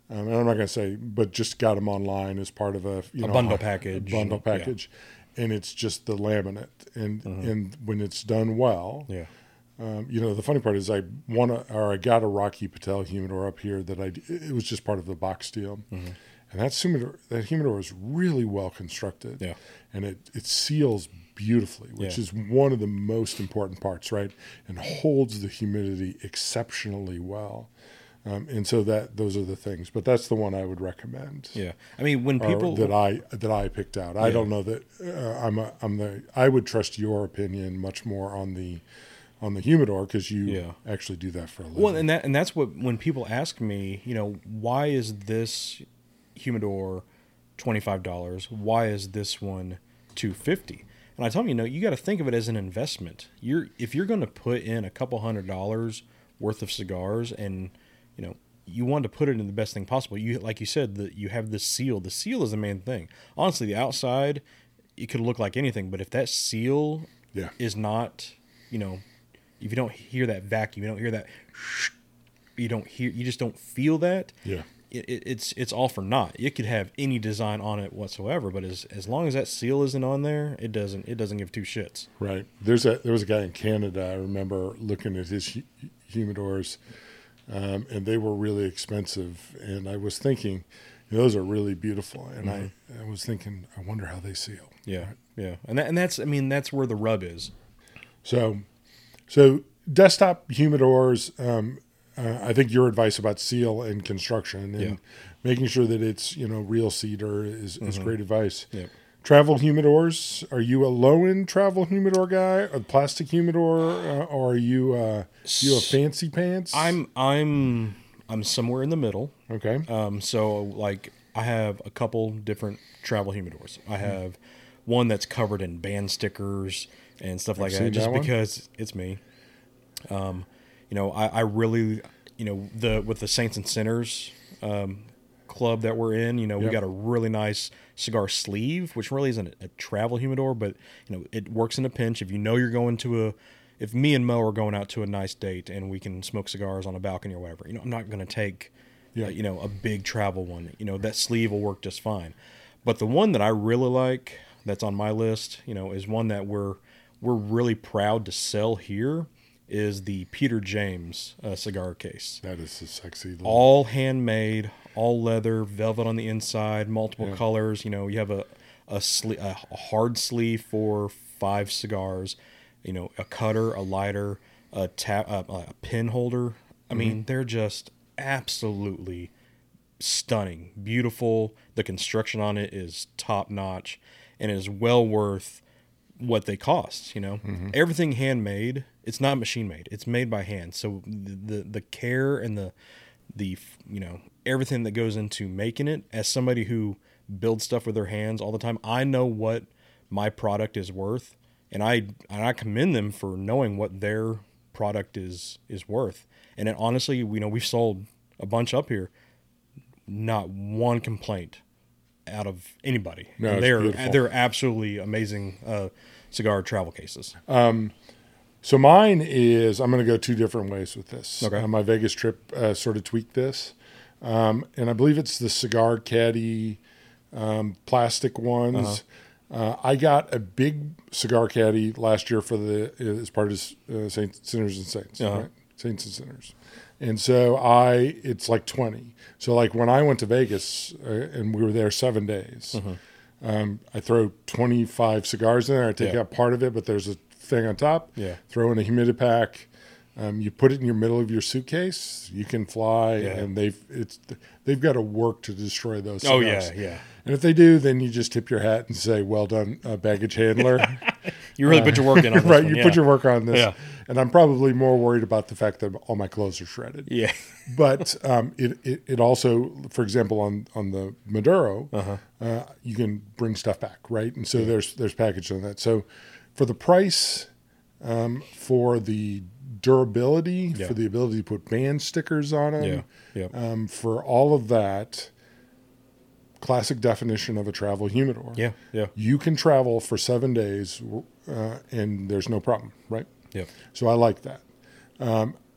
and I'm not going to say, but just got them online as part of a bundle package. A bundle package, and it's just the laminate, and mm-hmm, and when it's done well, yeah. You know, the funny part is I got a Rocky Patel humidor up here that it was just part of the box deal. Mm-hmm. And that humidor is really well constructed, yeah, and it seals beautifully, which is one of the most important parts, right? And holds the humidity exceptionally well, and so that those are the things. But that's the one I would recommend. Yeah, I mean, when people that I picked out, I don't know that I would trust your opinion much more on the humidor because you actually do that for a living. Well, and that's what, when people ask me, you know, why is this humidor $25? Why is this one $250? And I tell them, you know, you got to think of it as an investment. If you're going to put in a couple $100s worth of cigars, and you know you want to put it in the best thing possible. You, like you said, that you have this seal. The seal is the main thing. Honestly, the outside, it could look like anything, but if that seal is not, you know, if you don't hear that vacuum, you don't hear that, you just don't feel that. Yeah. it's all for naught. You could have any design on it whatsoever, but as long as that seal isn't on there, it doesn't give two shits. Right. There was a guy in Canada, I remember looking at his humidors, and they were really expensive. And I was thinking, those are really beautiful. And mm-hmm. I was thinking, I wonder how they seal. Yeah, right? Yeah. And that's where the rub is. So desktop humidors, I think your advice about seal and construction and making sure that it's, real cedar is great advice. Yep. Travel humidors. Are you a low-end travel humidor guy, a plastic humidor, or are you a fancy pants? I'm somewhere in the middle. Okay. So like I have a couple different travel humidors. I have one that's covered in band stickers and stuff like that, just because it's me. I really, with the Saints and Sinners club that we're in, we got a really nice cigar sleeve, which really isn't a travel humidor, but, it works in a pinch. If you're going to if me and Mo are going out to a nice date and we can smoke cigars on a balcony or whatever, I'm not going to take, a big travel one. That sleeve will work just fine. But the one that I really like that's on my list, is one that we're really proud to sell here. Is the Peter James cigar case. That is a sexy little... All handmade, all leather, velvet on the inside, multiple colors. You have a hard sleeve for 5 cigars, a cutter, a lighter, a pen holder. I mean, they're just absolutely stunning, beautiful. The construction on it is top-notch and is well worth what they cost, Everything handmade. It's not machine made. It's made by hand. So the care and the everything that goes into making it, as somebody who builds stuff with their hands all the time, I know what my product is worth, and I commend them for knowing what their product is worth. And it, honestly, we've sold a bunch up here. Not one complaint out of anybody. No, they're absolutely amazing cigar travel cases. So mine is, I'm going to go two different ways with this. Okay. My Vegas trip sort of tweaked this. And I believe it's the Cigar Caddy plastic ones. Uh-huh. I got a big Cigar Caddy last year for as part of Sinners and Saints. Uh-huh. Right? Saints and Sinners. And so it's like 20. So like when I went to Vegas and we were there 7 days, uh-huh. I throw 25 cigars in there. I take out part of it, but there's a thing on top, throw in a humidipack, you put it in your middle of your suitcase, you can fly, and they've got to work to destroy those cigars. And if they do, then you just tip your hat and say, well done, baggage handler. You really put your work in on this. Right, you put your work on this. And I'm probably more worried about the fact that all my clothes are shredded. Yeah. But it also, for example, on the Maduro, you can bring stuff back, right? And so there's packaging on that. So for the price, for the durability, for the ability to put band stickers on them, for all of that, classic definition of a travel humidor. Yeah, yeah. You can travel for 7 days and there's no problem, right? Yeah. So I like that.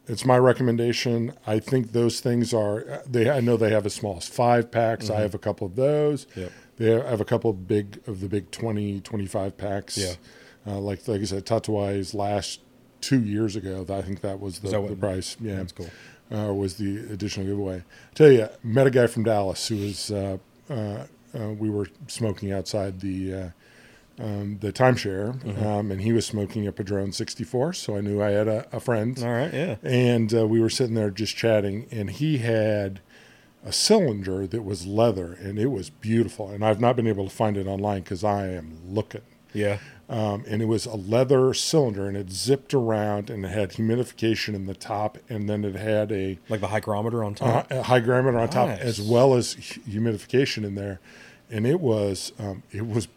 It's my recommendation. I think those things are. I know they have as small as 5 packs. Mm-hmm. I have a couple of those. Yeah. They have a couple of the big 20, 25 packs. Yeah. Like I said, Tatuai's last 2 years ago, I think that was the price. Yeah, that's cool. Was the additional giveaway. I tell you, met a guy from Dallas who was. We were smoking outside the timeshare, and he was smoking a Padron 64. So I knew I had a friend. All right, yeah. And we were sitting there just chatting, and he had a cylinder that was leather, and it was beautiful. And I've not been able to find it online because I am looking. Yeah. And it was a leather cylinder, and it zipped around, and it had humidification in the top, and then it had a hygrometer on top, nice. On top, as well as humidification in there, and it was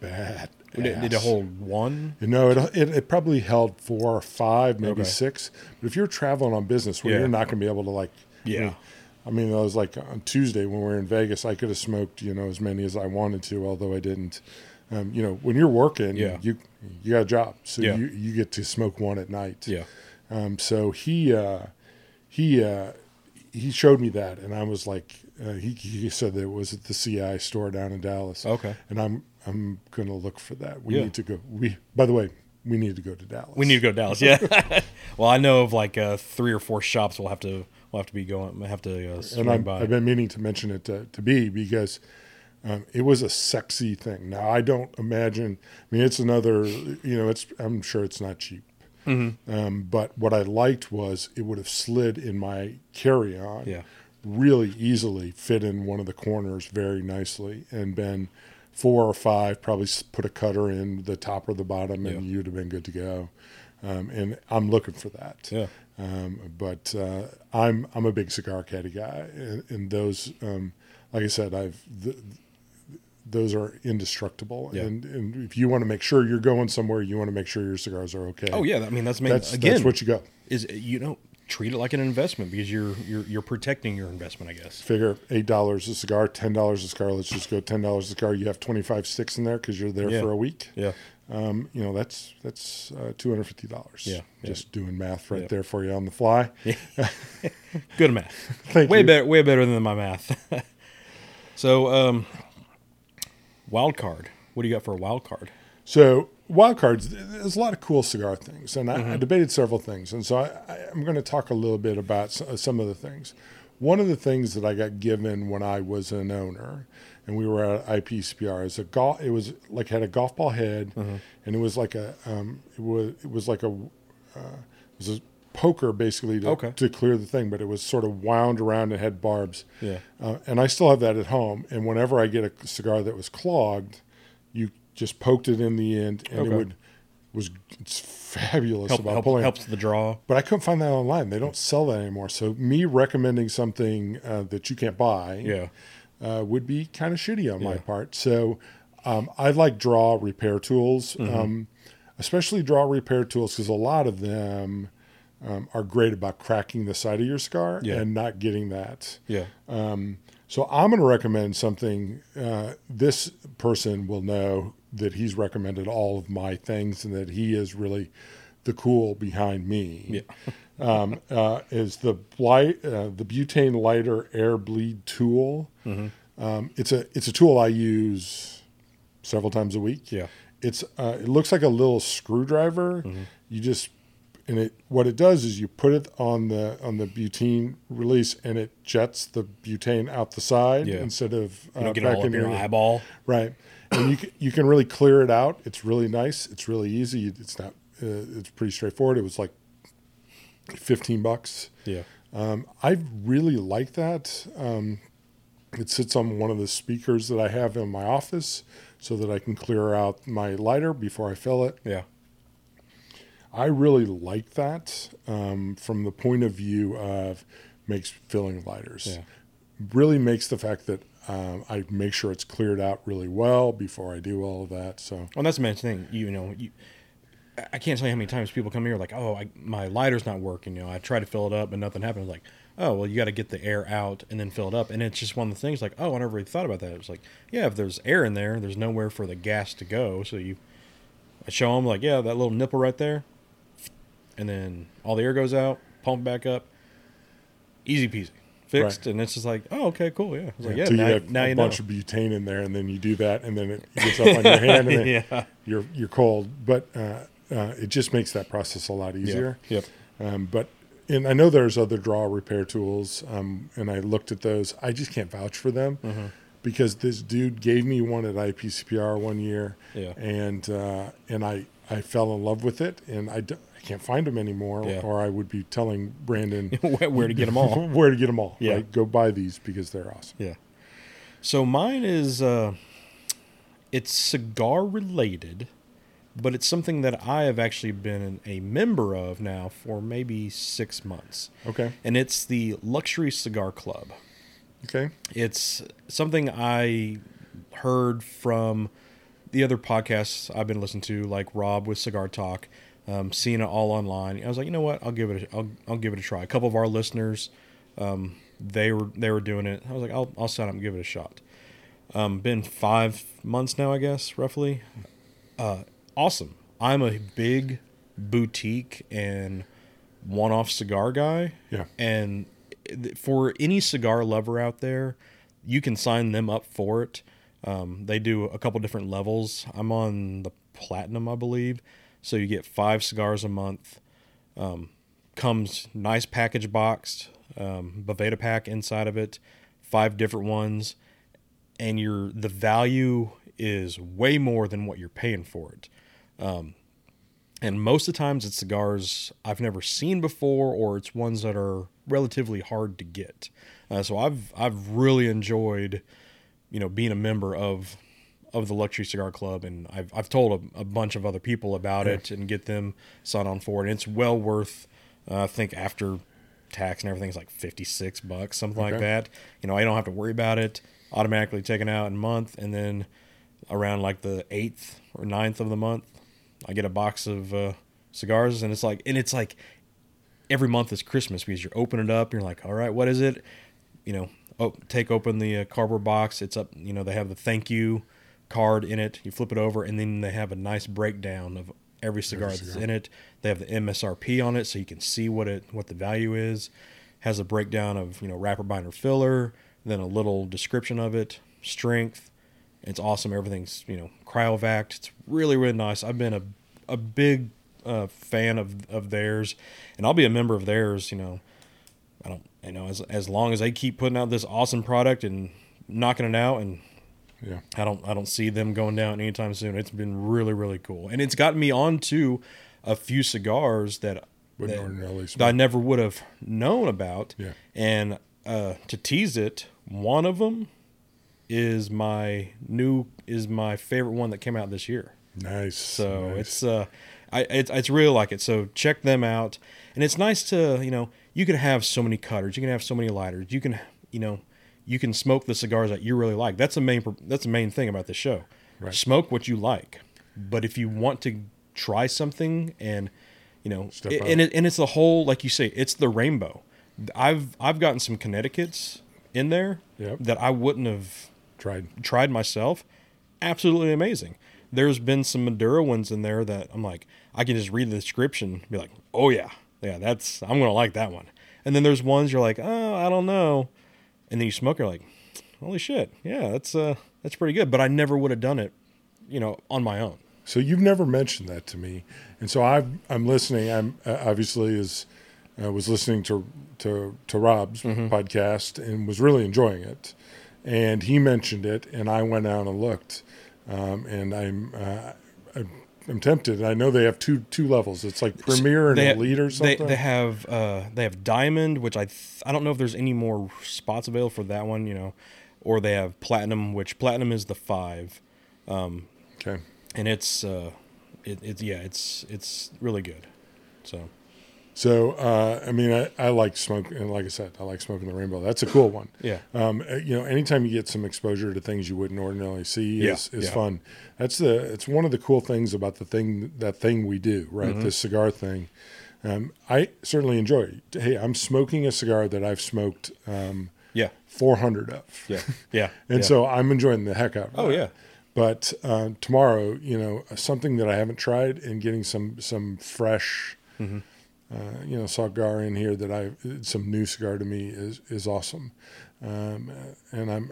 bad. Did it hold one? No, it probably held 4 or 5, maybe 6. But if you're traveling on business, where you're not going to be able to I was like on Tuesday when we were in Vegas, I could have smoked as many as I wanted to, although I didn't. When you're working, you got a job, so you get to smoke one at night. Yeah. So he showed me that, and I was like, he said that it was at the CI store down in Dallas. Okay. And I'm gonna look for that. We need to go. By the way, we need to go to Dallas. We need to go to Dallas. Yeah. Well, I know of like 3 or 4 shops. We'll have to be going. Have to swing by. I've been meaning to mention it to B because it was a sexy thing. Now I don't imagine. I mean, it's another. You know, it's. I'm sure it's not cheap. Mm-hmm. But what I liked was it would have slid in my carry-on really easily, fit in one of the corners very nicely, and been 4 or 5, probably put a cutter in the top or the bottom, and you'd have been good to go. And I'm looking for that. Yeah. But I'm a big Cigar Caddy guy, and those, like I said, those are indestructible. Yeah. And if you want to make sure you're going somewhere, you want to make sure your cigars are okay. Oh yeah, I mean that's what you got. Is treat it like an investment because you're protecting your investment, I guess. Figure $8 a cigar, $10 a cigar. Let's just go $10 a cigar. You have 25 sticks in there because you're there for a week. Yeah. That's $250. Yeah, just doing math right there for you on the fly. Good math. Way better than my math. So, wild card. What do you got for a wild card? So wild cards, there's a lot of cool cigar things, and I debated several things, and so I'm going to talk a little bit about some of the things. One of the things that I got given when I was an owner, and we were at IPCPR, is it was like had a golf ball head, and it was like a it was a poker basically to clear the thing, but it was sort of wound around and had barbs. Yeah. And I still have that at home, and whenever I get a cigar that was clogged, you just poked it in the end, and it's fabulous pulling. Helps the draw. But I couldn't find that online. They don't sell that anymore. So me recommending something that you can't buy would be kind of shitty on my part. So I like draw repair tools, especially draw repair tools, because a lot of them are great about cracking the side of your cigar and not getting that. Yeah. So I'm going to recommend something. This person will know that he's recommended all of my things and that he is really the cool behind me. Yeah. Is the butane lighter air bleed tool. Mm-hmm. It's a tool I use several times a week. Yeah. It's it looks like a little screwdriver. Mm-hmm. What it does is you put it on the butane release, and it jets the butane out the side instead of back into your eyeball. Right, and you can really clear it out. It's really nice. It's really easy. It's not. It's pretty straightforward. It was like $15. Yeah, I really like that. It sits on one of the speakers that I have in my office, so that I can clear out my lighter before I fill it. Yeah. I really like that from the point of view of makes filling lighters. Yeah. Really makes the fact that I make sure it's cleared out really well before I do all of that. So, well, that's the main thing. I can't tell you how many times people come here like, oh, my lighter's not working. I try to fill it up and nothing happens. Like, oh, well, you got to get the air out and then fill it up. And it's just one of the things like, oh, I never really thought about that. It was like, yeah, if there's air in there, there's nowhere for the gas to go. So I show them like, yeah, that little nipple right there. And then all the air goes out, pump back up, easy peasy, fixed. Right. And it's just like, oh, okay, cool, yeah. It's so now you have now bunch of butane in there, and then you do that, and then it gets up on your hand, and then you're cold. But it just makes that process a lot easier. Yeah. Yep. And I know there's other draw repair tools, and I looked at those. I just can't vouch for them because this dude gave me one at IPCPR one year, and I fell in love with it, and I can't find them anymore, or I would be telling Brandon where to get them all. Where to get them all. Yeah. Right? Go buy these because they're awesome. Yeah. So mine is, it's cigar related, but it's something that I have actually been a member of now for maybe 6 months. Okay. And it's the Luxury Cigar Club. Okay. It's something I heard from the other podcasts I've been listening to, like Rob with Cigar Talk, seeing it all online. I was like, you know what? I'll give it a try. A couple of our listeners, they were doing it. I was like, I'll sign up and give it a shot. Been 5 months now, I guess, roughly. Awesome. I'm a big boutique and one-off cigar guy. Yeah. And for any cigar lover out there, you can sign them up for it. They do a couple different levels. I'm on the platinum, I believe. So you get 5 cigars a month. Comes nice package boxed, Boveda pack inside of it, 5 different ones. And the value is way more than what you're paying for it. And most of the times it's cigars I've never seen before, or it's ones that are relatively hard to get. So I've really enjoyed, being a member of the Luxury Cigar Club, and I've told a bunch of other people about it and get them signed on for it. And it's well worth, I think after tax and everything, it's like $56, something like that. I don't have to worry about it. Automatically taken out in a month, and then around like the 8th or 9th of the month, I get a box of cigars, and it's like every month is Christmas because you open it up, you're like, all right, what is it? Take open the cardboard box. It's up, they have the thank you card in it. You flip it over, and then they have a nice breakdown of every cigar that's in it. They have the MSRP on it, so you can see what the value is. Has a breakdown of wrapper, binder, filler, then a little description of it, strength. It's awesome. Everything's, cryovac. It's really, really nice. I've been a big fan of theirs, and I'll be a member of theirs, as long as they keep putting out this awesome product and knocking it out. And I don't see them going down anytime soon. It's been really, really cool. And it's gotten me onto a few cigars that I never would have known about. Yeah. And to tease it, one of them is my favorite one that came out this year. Nice. So nice. It's really like it. So check them out. And it's nice to, you can have so many cutters, you can have so many lighters, you can smoke the cigars that you really like. That's the main thing about this show. Right. Smoke what you like. But if you want to try something and, it's the whole, like you say, it's the rainbow. I've gotten some Connecticut's in there that I wouldn't have tried myself. Absolutely amazing. There's been some Maduro ones in there that I'm like, I can just read the description and be like, oh yeah, I'm going to like that one. And then there's ones you're like, oh, I don't know. And then you smoke, you're like, holy shit. Yeah, that's pretty good. But I never would have done it, on my own. So you've never mentioned that to me. And so I'm listening. I'm obviously I was listening to Rob's podcast and was really enjoying it. And he mentioned it, and I went out and looked. And I'm tempted. I know they have two levels. It's like Premier and Elite or something. They have Diamond, which I don't know if there's any more spots available for that one. Or they have Platinum, which Platinum is the 5. Okay. And it's really good. So, I like smoke, and like I said, I like smoking the rainbow. That's a cool one. Yeah. Anytime you get some exposure to things you wouldn't ordinarily see is fun. It's one of the cool things about that thing we do, right? Mm-hmm. The cigar thing. I certainly enjoy it. Hey, I'm smoking a cigar that I've smoked 400 of. Yeah. Yeah. So I'm enjoying the heck out of it. Oh, yeah. But tomorrow, something that I haven't tried and getting some fresh, cigar in here some new cigar to me is awesome. And I'm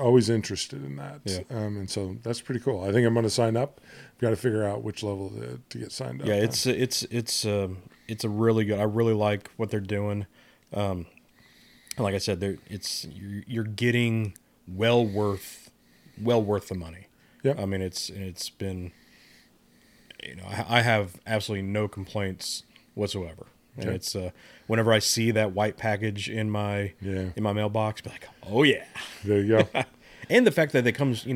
always interested in that. Yeah. And so that's pretty cool. I think I'm going to sign up. I've got to figure out which level to get signed up. Yeah. It's a really good, I really like what they're doing. Like I said, you're getting well worth the money. Yeah. I mean, it's been, I have absolutely no complaints whatsoever. And it's whenever I see that white package in my mailbox, be like, oh yeah, there you go. And the fact that they comes,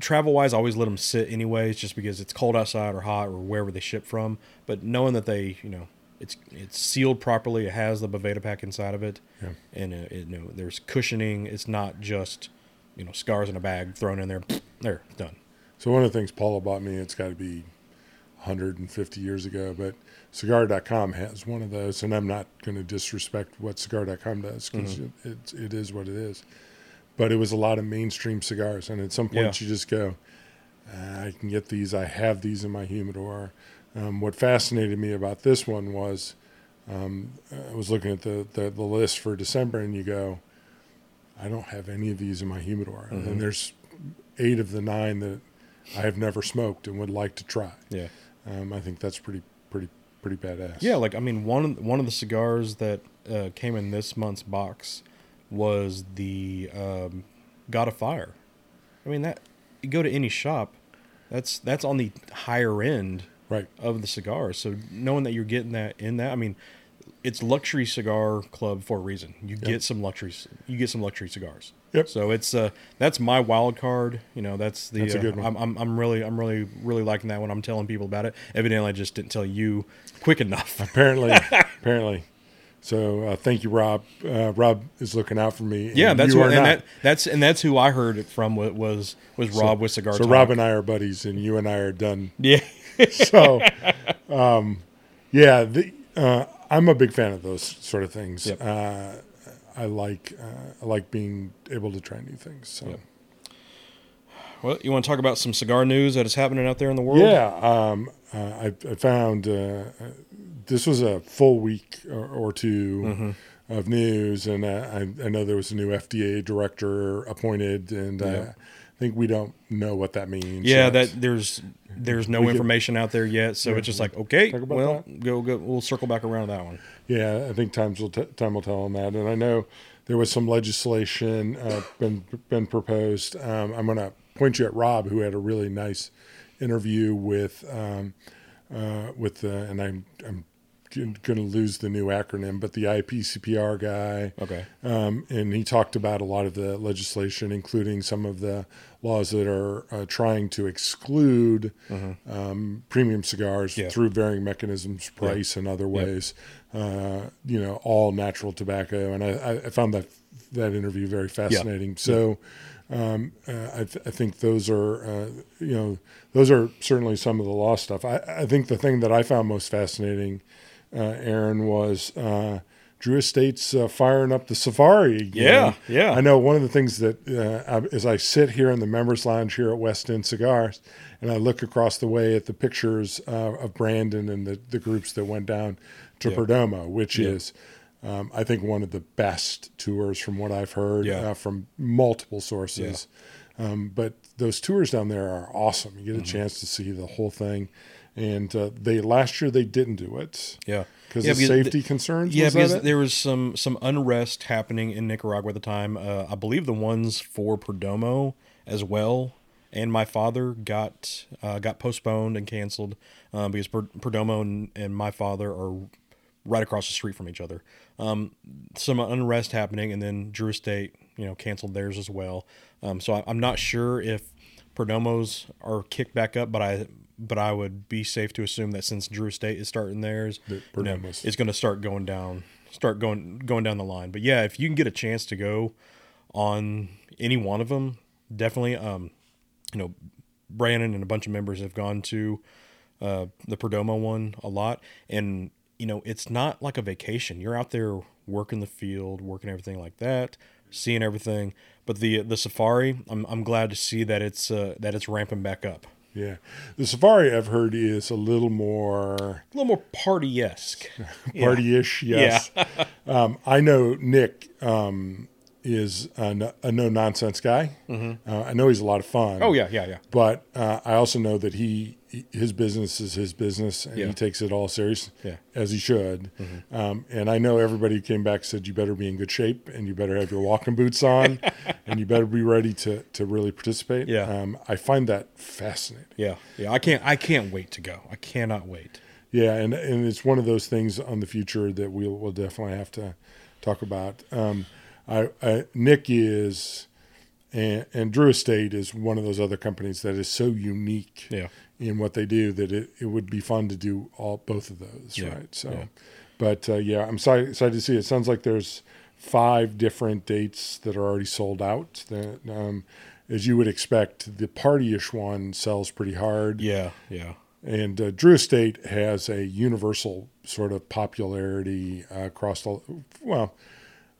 travel wise, I always let them sit anyways, just because it's cold outside or hot or wherever they ship from. But knowing that they, it's sealed properly, it has the Boveda pack inside of it, and there's cushioning. It's not just cigars in a bag thrown in there. There, done. So one of the things Paula bought me, it's got to be 150 years ago, but Cigar.com has one of those, and I'm not going to disrespect what Cigar.com does because it is what it is. But it was a lot of mainstream cigars, and at some point you just go, I can get these. I have these in my humidor. What fascinated me about this one was I was looking at the list for December, and you go, I don't have any of these in my humidor. Mm-hmm. And there's 8 of the 9 that I have never smoked and would like to try. Yeah. I think that's pretty badass. Yeah, like, I mean, one of the cigars that came in this month's box was the God of Fire. I mean, that you go to any shop, that's on the higher end, right, of the cigars. So knowing that you're getting that in that, I mean, it's Luxury Cigar Club for a reason. You get some luxuries. You get some luxury cigars. Yep. So it's that's my wild card. You know, that's a good one. I'm really liking that one. I'm telling people about it. Evidently, I just didn't tell you quick enough. Apparently. So thank you, Rob. Rob is looking out for me. Yeah, that's who I heard it from. Was Rob with Cigar Talk. Rob and I are buddies, and you and I are done. Yeah. So, I'm a big fan of those sort of things. Yep. I like being able to try new things. So, yep. Well, you want to talk about some cigar news that is happening out there in the world? Yeah, I found this was a full week or two mm-hmm. of news, and I know there was a new FDA director appointed, and I think we don't know what that means. Yeah, that there's no information out there yet, so it's just like, okay, well, go. We'll circle back around to that one. Yeah, I think time will tell on that. And I know there was some legislation been proposed. I'm going to point you at Rob, who had a really nice interview with I'm going to lose the new acronym, but the IPCPR guy. Okay. And he talked about a lot of the legislation, including some of the laws that are trying to exclude premium cigars through varying mechanisms, price, and other ways. All natural tobacco, and I found that interview very fascinating. Yeah. So. I think those are, those are certainly some of the law stuff. I think the thing that I found most fascinating, Aaron, was Drew Estate's firing up the safari again. Yeah. I know one of the things that as I sit here in the members' lounge here at West End Cigars, and I look across the way at the pictures of Brandon and the groups that went down to Perdomo, which is. I think one of the best tours from what I've heard from multiple sources. Yeah. But those tours down there are awesome. You get a chance to see the whole thing. And last year they didn't do it. Yeah. Because of safety concerns? Yeah, because there was some unrest happening in Nicaragua at the time. I believe the ones for Perdomo as well. And My Father got postponed and canceled because Perdomo and My Father are right across the street from each other. Some unrest happening, and then Drew Estate, canceled theirs as well. So I'm not sure if Perdomo's are kicked back up, but I would be safe to assume that since Drew Estate is starting theirs, it's going to start going down the line. But yeah, if you can get a chance to go on any one of them, definitely. Brandon and a bunch of members have gone to the Perdomo one a lot, and it's not like a vacation. You're out there working the field, working everything like that, seeing everything. But the safari, I'm glad to see that it's ramping back up. Yeah, the safari I've heard is a little more party-esque, party-ish. Yes. Yeah. I know Nick is a no-nonsense guy. Mm-hmm. I know he's a lot of fun. Oh yeah. But I also know that his business is his business, and he takes it all serious, as he should. Mm-hmm. And I know everybody who came back said, you better be in good shape, and you better have your walking boots on, and you better be ready to really participate. Yeah. I find that fascinating. Yeah. Yeah. I can't wait to go. I cannot wait. Yeah. And it's one of those things on the future that we'll definitely have to talk about. Nick is, and Drew Estate is one of those other companies that is so unique. Yeah. In what they do, that it would be fun to do both of those, right? So, I'm excited to see it. It sounds like there's 5 different dates that are already sold out. That, as you would expect, the partyish one sells pretty hard. Yeah. And Drew Estate has a universal sort of popularity across the. Well,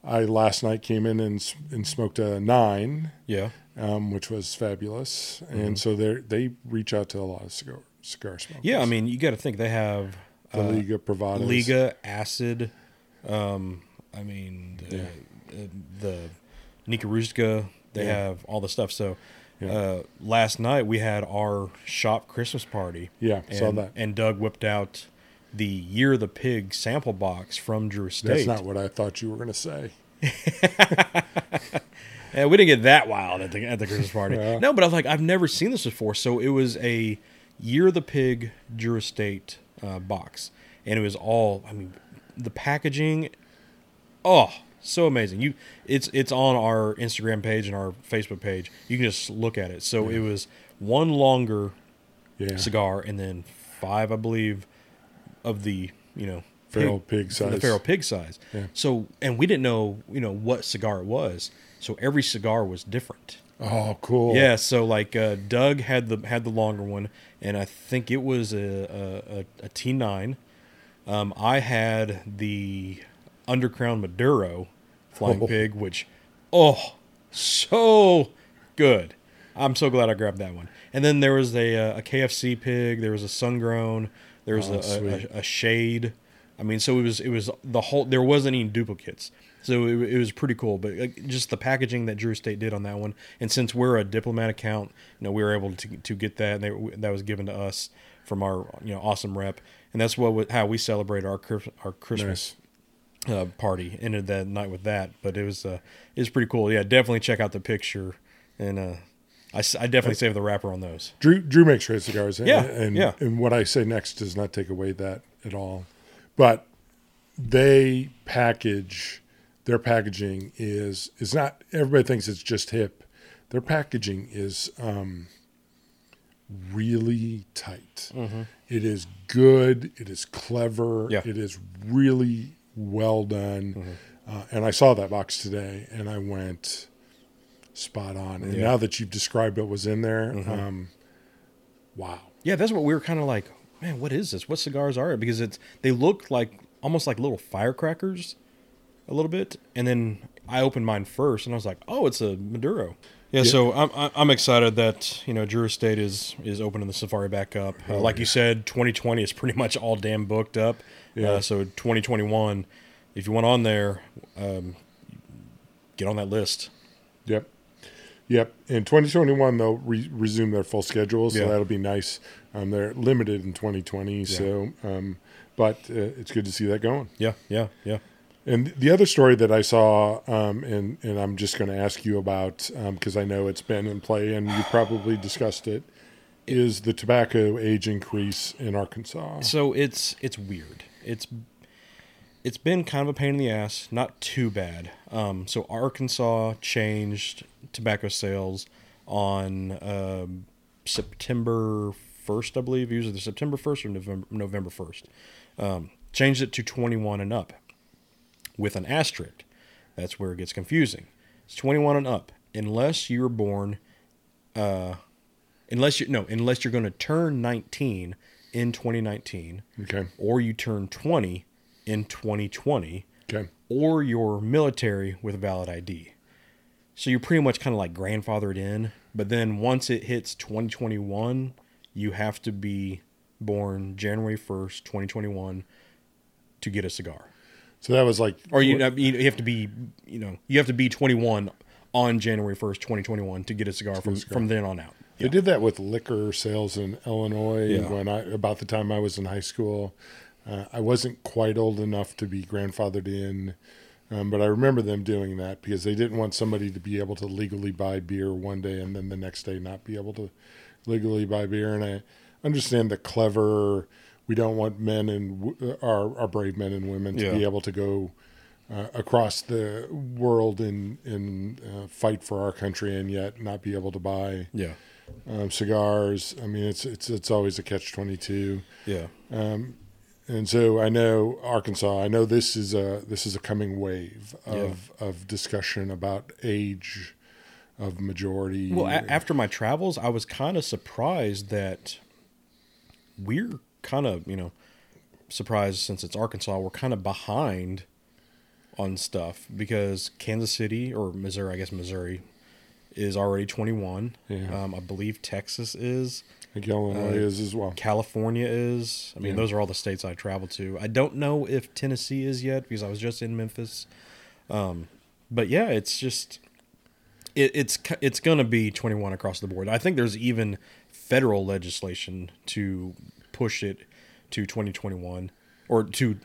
I last night came in and smoked a 9. Yeah. Which was fabulous. And so they reach out to a lot of cigar smokers. Yeah, I mean, you got to think they have The Liga Privados. Liga, Acid. I mean, the Nicarusca. They have all the stuff. So last night we had our shop Christmas party. Yeah, and, saw that. And Doug whipped out the Year of the Pig sample box from Drew Estate. That's not what I thought you were going to say. Yeah, we didn't get that wild at the Christmas party. Yeah. No, but I was like, I've never seen this before. So it was a Year of the Pig Drew Estate box. And it was all, I mean, the packaging, oh, so amazing. It's on our Instagram page and our Facebook page. You can just look at it. So it was one longer cigar and then five, I believe, of the, feral pig size. The feral pig size. Yeah. So, and we didn't know, what cigar it was. So every cigar was different. Oh, cool. Yeah. So like Doug had the longer one, and I think it was a T9. I had the Undercrown Maduro Flying Pig, which, so good. I'm so glad I grabbed that one. And then there was a KFC pig. There was a Sungrown. There was a Shade. I mean, so it was the whole. There wasn't any duplicates. So it was pretty cool, but just the packaging that Drew Estate did on that one. And since we're a Diplomat account, we were able to get that, and that was given to us from our awesome rep, and that's how we celebrate our Christmas party. Ended that night with that, but it was pretty cool. Yeah, definitely check out the picture, and I definitely save the wrapper on those. Drew makes great cigars. And what I say next does not take away that at all, but they package. Their packaging is not, everybody thinks it's just hip. Their packaging is really tight. Mm-hmm. It is good. It is clever. Yeah. It is really well done. Mm-hmm. And I saw that box today, and I went spot on. And now that you've described what was in there, wow. Yeah, that's what we were kind of like, man, what is this? What cigars are it? Because they look like almost like little firecrackers. A little bit, and then I opened mine first, and I was like, "Oh, it's a Maduro." Yeah, so I'm excited that Drew Estate is opening the Safari back up. Like you said, 2020 is pretty much all damn booked up. Yeah. So 2021, if you want on there, get on that list. Yep. In 2021, they'll resume their full schedule, so that'll be nice. They're limited in 2020, so but it's good to see that going. Yeah. And the other story that I saw, and I'm just going to ask you about, because I know it's been in play and you probably discussed it, is the tobacco age increase in Arkansas. So it's weird. It's been kind of a pain in the ass, not too bad. So Arkansas changed tobacco sales on September 1st, I believe. Usually the September 1st or November 1st. Changed it to 21 and up. With an asterisk. That's where it gets confusing. It's 21 and up. Unless you were born, unless you're going to turn 19 in 2019. Okay. Or you turn 20 in 2020. Okay. Or you're military with a valid ID. So you're pretty much kind of like grandfathered in. But then once it hits 2021, you have to be born January 1st, 2021 to get a cigar. So that was like, or you have to be, you have to be 21 on January 1st, 2021 to get a cigar from then on out. Yeah. They did that with liquor sales in Illinois when about the time I was in high school. I wasn't quite old enough to be grandfathered in, but I remember them doing that because they didn't want somebody to be able to legally buy beer one day and then the next day not be able to legally buy beer. And I understand the clever. We don't want men and our brave men and women to be able to go across the world and fight for our country and yet not be able to buy cigars. I mean, it's always a catch-22. Yeah. And so I know Arkansas. I know this is a coming wave of discussion about age of majority. Well, after my travels, I was kind of surprised that we're kind of, surprised since it's Arkansas, we're kind of behind on stuff because Kansas City or Missouri, is already 21. Yeah. I believe Texas is. I think Illinois is as well. California is. I mean, those are all the states I travel to. I don't know if Tennessee is yet because I was just in Memphis. But yeah, it's just it's going to be 21 across the board. I think there's even federal legislation to push it to 2021 or to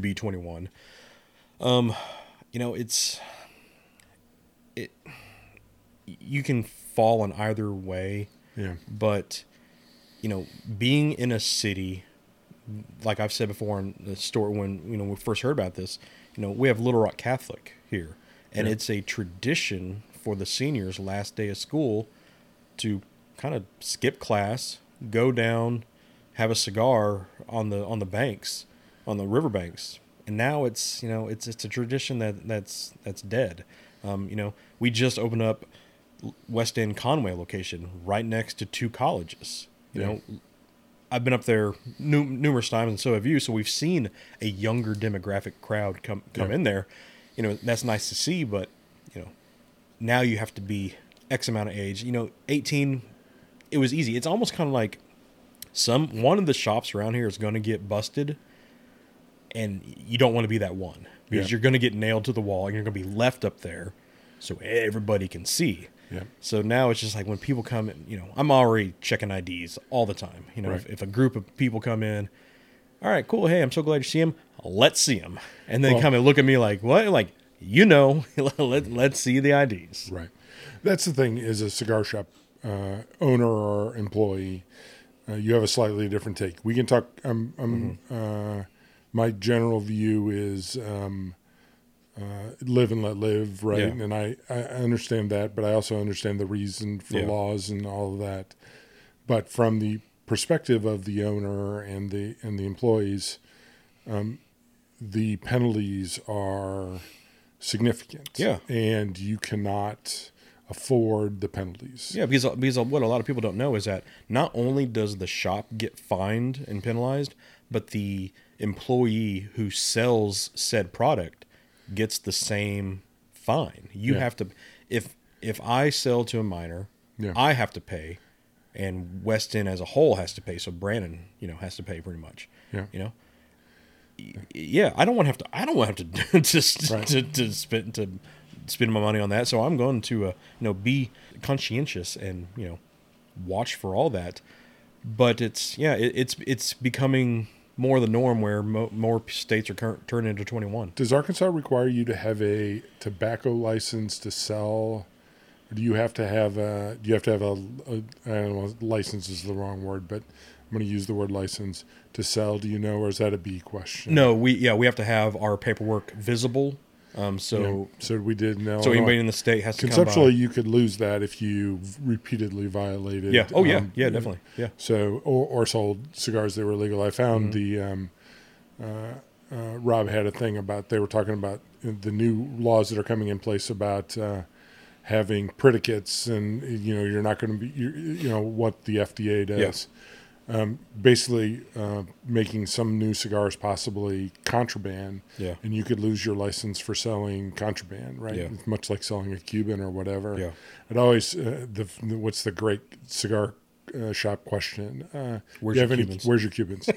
be 21. You know, you can fall in either way. Yeah. But, you know, being in a city, like I've said before in the store when, you know, we first heard about this, you know, we have Little Rock Catholic here. And it's a tradition for the seniors last day of school to kind of skip class, go down, have a cigar on the banks, on the riverbanks. And now it's, you know, it's a tradition that's dead. You know, we just opened up West End Conway location right next to two colleges. You know, I've been up there numerous times, and so have you. So we've seen a younger demographic crowd come in there. You know, that's nice to see, but you know, now you have to be X amount of age. You know, 18. It was easy. It's almost kind of like one of the shops around here is going to get busted, and you don't want to be that one. Because you're going to get nailed to the wall and you're going to be left up there so everybody can see. Yeah. So now it's just like when people come in, you know, I'm already checking IDs all the time. You know, if a group of people come in, all right, cool. Hey, I'm so glad you see him. Let's see him. And then come and look at me like, what? Like, you know, let's see the IDs. Right. That's the thing is a cigar shop owner or employee, you have a slightly different take. We can talk. My general view is live and let live, right? Yeah. And I understand that, but I also understand the reason for laws and all of that. But from the perspective of the owner and the employees, the penalties are significant. Yeah. And you cannot afford the penalties. Yeah, because what a lot of people don't know is that not only does the shop get fined and penalized, but the employee who sells said product gets the same fine. You have to, if I sell to a minor, I have to pay, and West End as a whole has to pay. So Brandon, you know, has to pay pretty much. Yeah, you know, I don't want to have to. I don't want to have to to spend my money on that. So I'm going to be conscientious and watch for all that. But it's becoming more the norm where more states are turning into 21. Does Arkansas require you to have a tobacco license to sell? Or do you have to have a? Do you have to have a? I don't know. License is the wrong word, but I'm going to use the word license to sell. Do you know, or is that a B question? No, we have to have our paperwork visible. So we did know. So anybody in the state has to come by. Conceptually, you could lose that if you repeatedly violated. Yeah. Oh, yeah, definitely. Yeah. So or sold cigars that were illegal. I found Rob had a thing about they were talking about the new laws that are coming in place about having predicates and you're not going to be what the FDA does. Yes. Basically making some new cigars possibly contraband, and you could lose your license for selling contraband, right? Yeah. Much like selling a Cuban or whatever. Yeah. It always what's the great cigar shop question? Where's your Cubans?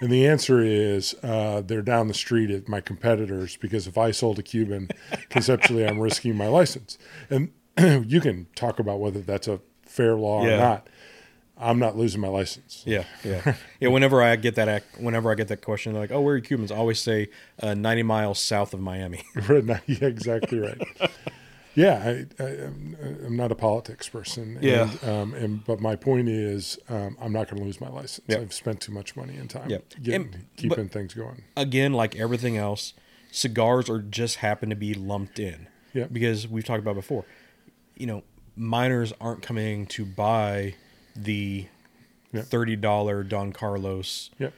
And the answer is they're down the street at my competitors because if I sold a Cuban, conceptually I'm risking my license. And you can talk about whether that's a fair law or not. I'm not losing my license. Yeah. Whenever I get that question, they're like, "Oh, where are you Cubans?" I always say, 90 miles south of Miami. Yeah, exactly right. Yeah, I'm not a politics person. Yeah. But my point is, I'm not going to lose my license. Yep. I've spent too much money and time keeping things going. Again, like everything else, cigars happen to be lumped in. Yeah. Because we've talked about before, minors aren't coming to buy the $30 Don Carlos. Yep.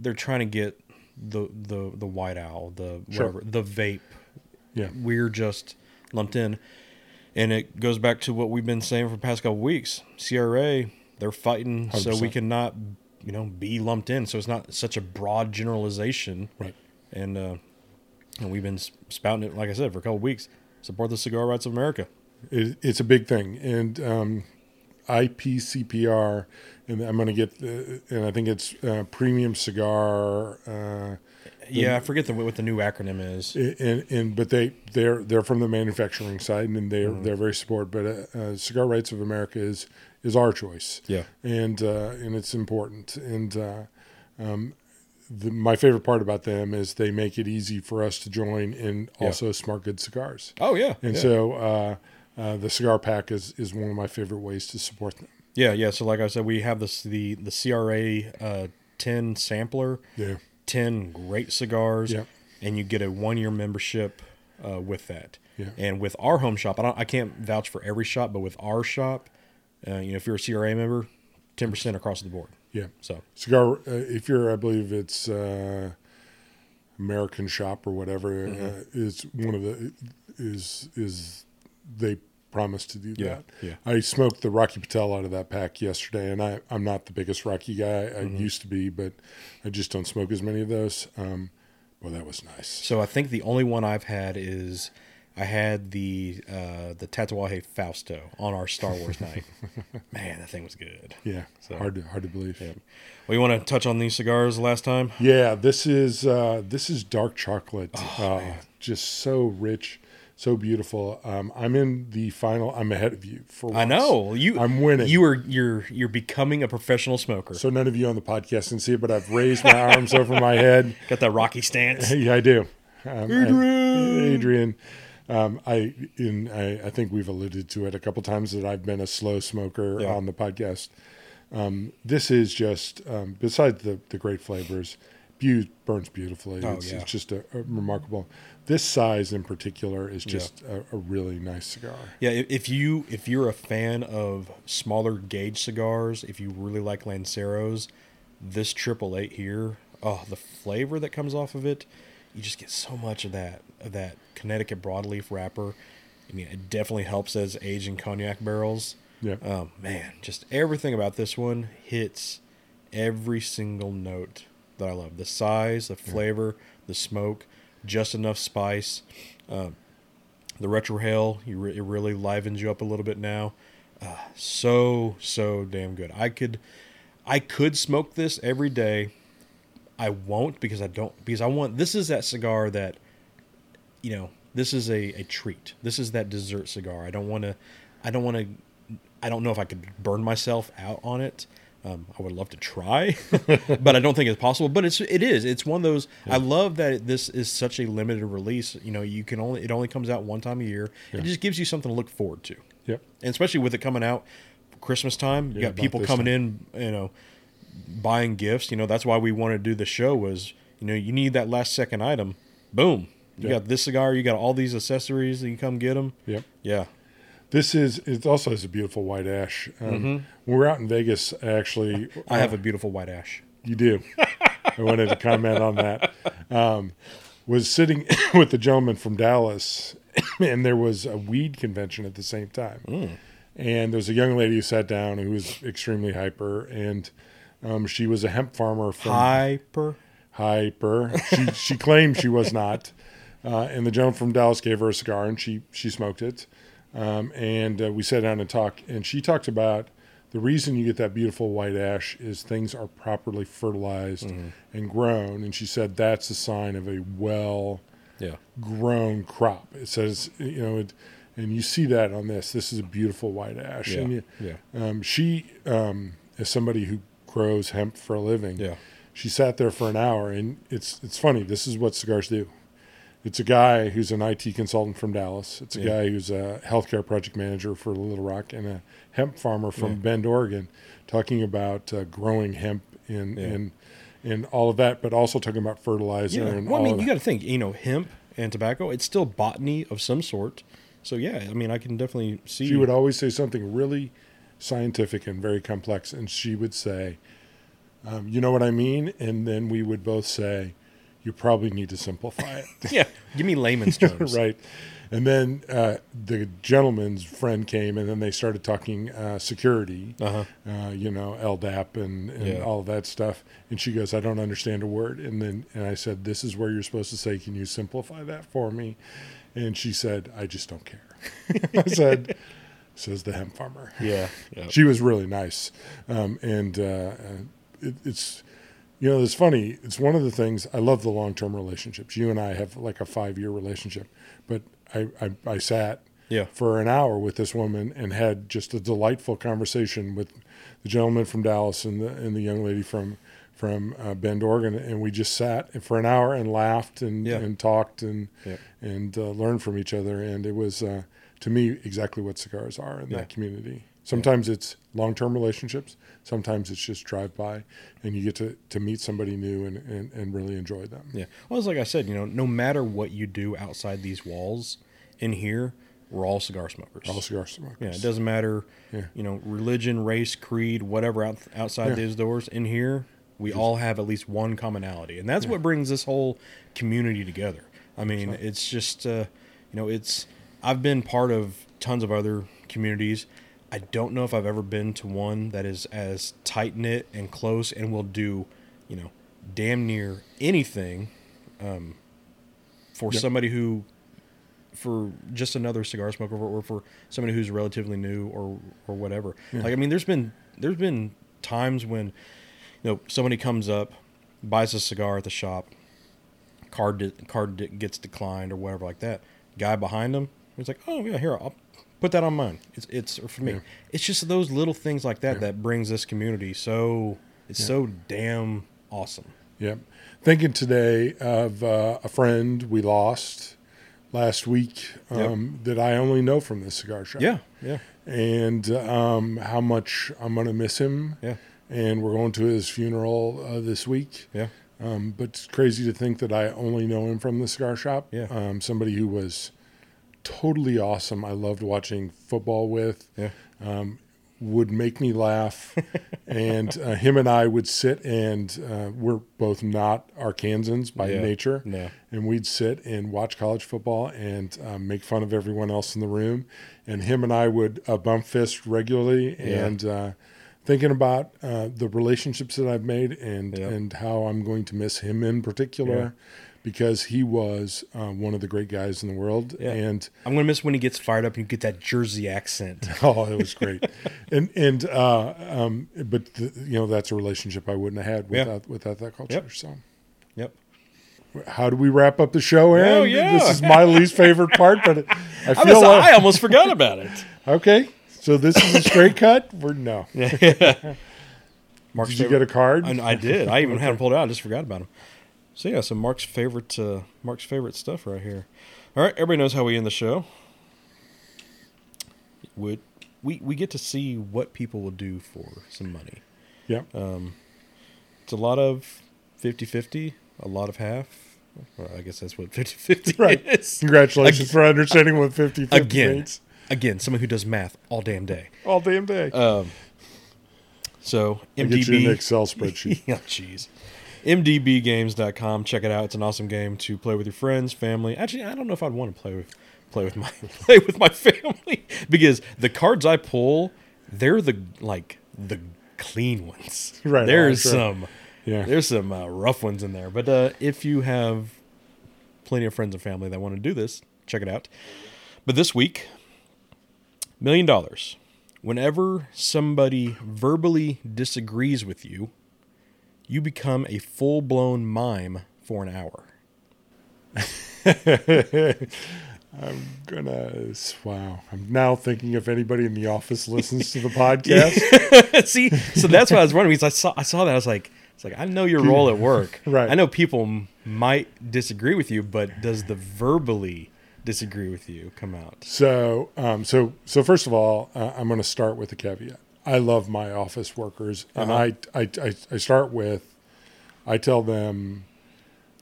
They're trying to get the White Owl, whatever, the vape. Yeah. We're just lumped in. And it goes back to what we've been saying for the past couple weeks. CRA, they're fighting 100%. So we cannot, be lumped in. So it's not such a broad generalization. Right. And we've been spouting it, like I said, for a couple weeks. Support the Cigar Rights of America. It's a big thing. And IPCPR, and I'm going to get, and I think it's premium cigar. I forget what the new acronym is. But they're from the manufacturing side, and they're very supportive. But Cigar Rights of America is our choice. Yeah, and it's important. And my favorite part about them is they make it easy for us to join in also smart good cigars. Oh yeah, so the cigar pack is one of my favorite ways to support them. Yeah, yeah. So like I said, we have the CRA 10 sampler. Yeah. 10 great cigars, and you get a 1-year membership with that. Yeah. And with our home shop, I can't vouch for every shop, but with our shop, if you're a CRA member, 10% across the board. Yeah. So cigar, if you're, I believe it's American Shop or whatever, is one of the is they promise to do that. Yeah. I smoked the Rocky Patel out of that pack yesterday, and I'm not the biggest Rocky guy. I used to be, but I just don't smoke as many of those. That was nice. So I think the only one I've had is I had the Tatuaje Fausto on our Star Wars night. Man, that thing was good. Yeah, so, hard to believe. Yeah. Well, you want to touch on these cigars last time? Yeah, this is dark chocolate. Just so rich. So beautiful. I'm in the final. I'm ahead of you for once. I know you. I'm winning. You're becoming a professional smoker. So none of you on the podcast can see it, but I've raised my arms over my head. Got that Rocky stance. Yeah, I do. Adrian. I think we've alluded to it a couple times that I've been a slow smoker on the podcast. This is just besides the great flavors. Burns beautifully. It's just a remarkable. This size in particular is just a really nice cigar. Yeah, if you're a fan of smaller gauge cigars, if you really like Lanceros, this 888 here, the flavor that comes off of it, you just get so much of that Connecticut broadleaf wrapper. I mean, it definitely helps as aged in cognac barrels. Yeah. Man, just everything about this one hits every single note that I love. The size, the flavor, the smoke, just enough spice. The retrohale, it really livens you up a little bit now. So damn good. I could smoke this every day. I won't because I want. This is that cigar that, this is a treat. This is that dessert cigar. I don't know if I could burn myself out on it. I would love to try, but I don't think it's possible. But it is. It's one of those. Yeah. I love that this is such a limited release. It only comes out one time a year. Yeah. It just gives you something to look forward to. Yep. And especially with it coming out Christmas time, you got people coming in, buying gifts. That's why we wanted to do the show was, you need that last second item. Boom. You got this cigar. You got all these accessories that you come get them. Yep. Yeah. It also has a beautiful white ash. When we're out in Vegas, actually. I have a beautiful white ash. You do. I wanted to comment on that. Was sitting with the gentleman from Dallas, and there was a weed convention at the same time. Mm. And there was a young lady who sat down who was extremely hyper, and she was a hemp farmer. Hyper. She claimed she was not. And the gentleman from Dallas gave her a cigar, and she smoked it. We sat down and talked, and she talked about the reason you get that beautiful white ash is things are properly fertilized and grown. And she said that's a sign of a well-grown crop. It says, and you see that on this. This is a beautiful white ash. Yeah. And she, as somebody who grows hemp for a living, she sat there for an hour, and it's funny. This is what cigars do. It's a guy who's an IT consultant from Dallas. It's a guy who's a healthcare project manager for Little Rock and a hemp farmer from Bend, Oregon, talking about growing hemp and all of that, but also talking about fertilizer. Yeah. And you got to think, hemp and tobacco, it's still botany of some sort. So, I can definitely see. She would always say something really scientific and very complex, and she would say, you know what I mean? And then we would both say, you probably need to simplify it. Give me layman's terms. Right. And then the gentleman's friend came, and then they started talking security, LDAP and all of that stuff. And she goes, I don't understand a word. And I said, this is where you're supposed to say, can you simplify that for me? And she said, I just don't care. I said, says the hemp farmer. Yeah. Yep. She was really nice. It's, you know, it's funny. It's one of the things, I love the long-term relationships. You and I have like a 5-year relationship, but I sat for an hour with this woman and had just a delightful conversation with the gentleman from Dallas and the young lady from Bend, Oregon, and we just sat for an hour and laughed and talked and learned from each other. And it was, to me, exactly what cigars are in that community. Sometimes it's long-term relationships. Sometimes it's just drive-by, and you get to meet somebody new and really enjoy them. Yeah. Well, it's like I said, you know, no matter what you do outside these walls in here, we're all cigar smokers. All cigar smokers. Yeah, it doesn't matter, you know, religion, race, creed, whatever outside these doors. In here, we all have at least one commonality, and that's what brings this whole community together. I mean, it's just, you know, it's. I've been part of tons of other communities. I don't know if I've ever been to one that is as tight-knit and close and will do, you know, damn near anything for somebody who, for just another cigar smoker or for somebody who's relatively new or whatever. Yeah. Like, I mean, there's been times when, you know, somebody comes up, buys a cigar at the shop, card gets declined or whatever like that. Guy behind him, he's like, oh, yeah, here, I'll put that on mine. It's for me. Yeah. It's just those little things like that that brings this community. So it's so damn awesome. Yeah. Thinking today of a friend we lost last week that I only know from this cigar shop. Yeah, yeah. And how much I'm going to miss him. Yeah. And we're going to his funeral this week. Yeah. But it's crazy to think that I only know him from the cigar shop. Yeah. Somebody who was totally awesome. I loved watching football with. Yeah. Would make me laugh. And him and I would sit and we're both not Arkansans by nature. No. And we'd sit and watch college football and make fun of everyone else in the room. And him and I would bump fist regularly and... thinking about the relationships that I've made and how I'm going to miss him in particular because he was one of the great guys in the world. Yeah. And I'm going to miss when he gets fired up and you get that Jersey accent. Oh, it was great. But you know, that's a relationship I wouldn't have had without that culture. Yep. So, yep. How do we wrap up the show, Aaron? Oh, yeah. This is my least favorite part, but I feel like... I almost forgot about it. Okay. So this is a straight cut? Mark's did you get a card? I did. I even had him pulled out. I just forgot about him. So yeah, so Mark's favorite stuff right here. All right, everybody knows how we end the show. We get to see what people will do for some money. Yeah. It's a lot of 50-50, a lot of half. Well, I guess that's what 50-50 is. Congratulations for understanding what 50-50 means. Again, someone who does math all damn day. All damn day. So, MDB. I get you an Excel spreadsheet. Yeah, jeez. MDBGames.com. Check it out. It's an awesome game to play with your friends, family. Actually, I don't know if I'd want to play with my family because the cards I pull, they're the clean ones. Right. There's some rough ones in there. But if you have plenty of friends and family that want to do this, check it out. But this week. $1 million. Whenever somebody verbally disagrees with you, you become a full-blown mime for an hour. I'm now thinking if anybody in the office listens to the podcast. See, so that's what I was wondering because I saw that. I was like, I know your role at work. Right. I know people might disagree with you, but does the verbally disagree with you come out? So first of all, I'm going to start with a caveat. I love my office workers, and I start with, I tell them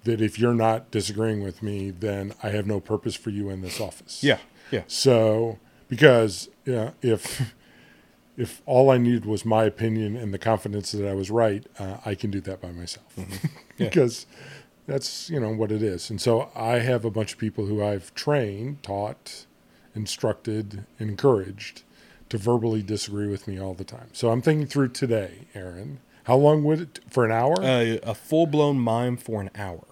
that if you're not disagreeing with me, then I have no purpose for you in this office. Yeah, yeah. So because if all I needed was my opinion and the confidence that I was right, I can do that by myself. Mm-hmm. Yeah. Because. That's, you know, what it is. And so I have a bunch of people who I've trained, taught, instructed, encouraged to verbally disagree with me all the time. So I'm thinking through today, Aaron. How long would it, for an hour? A full-blown mime for an hour.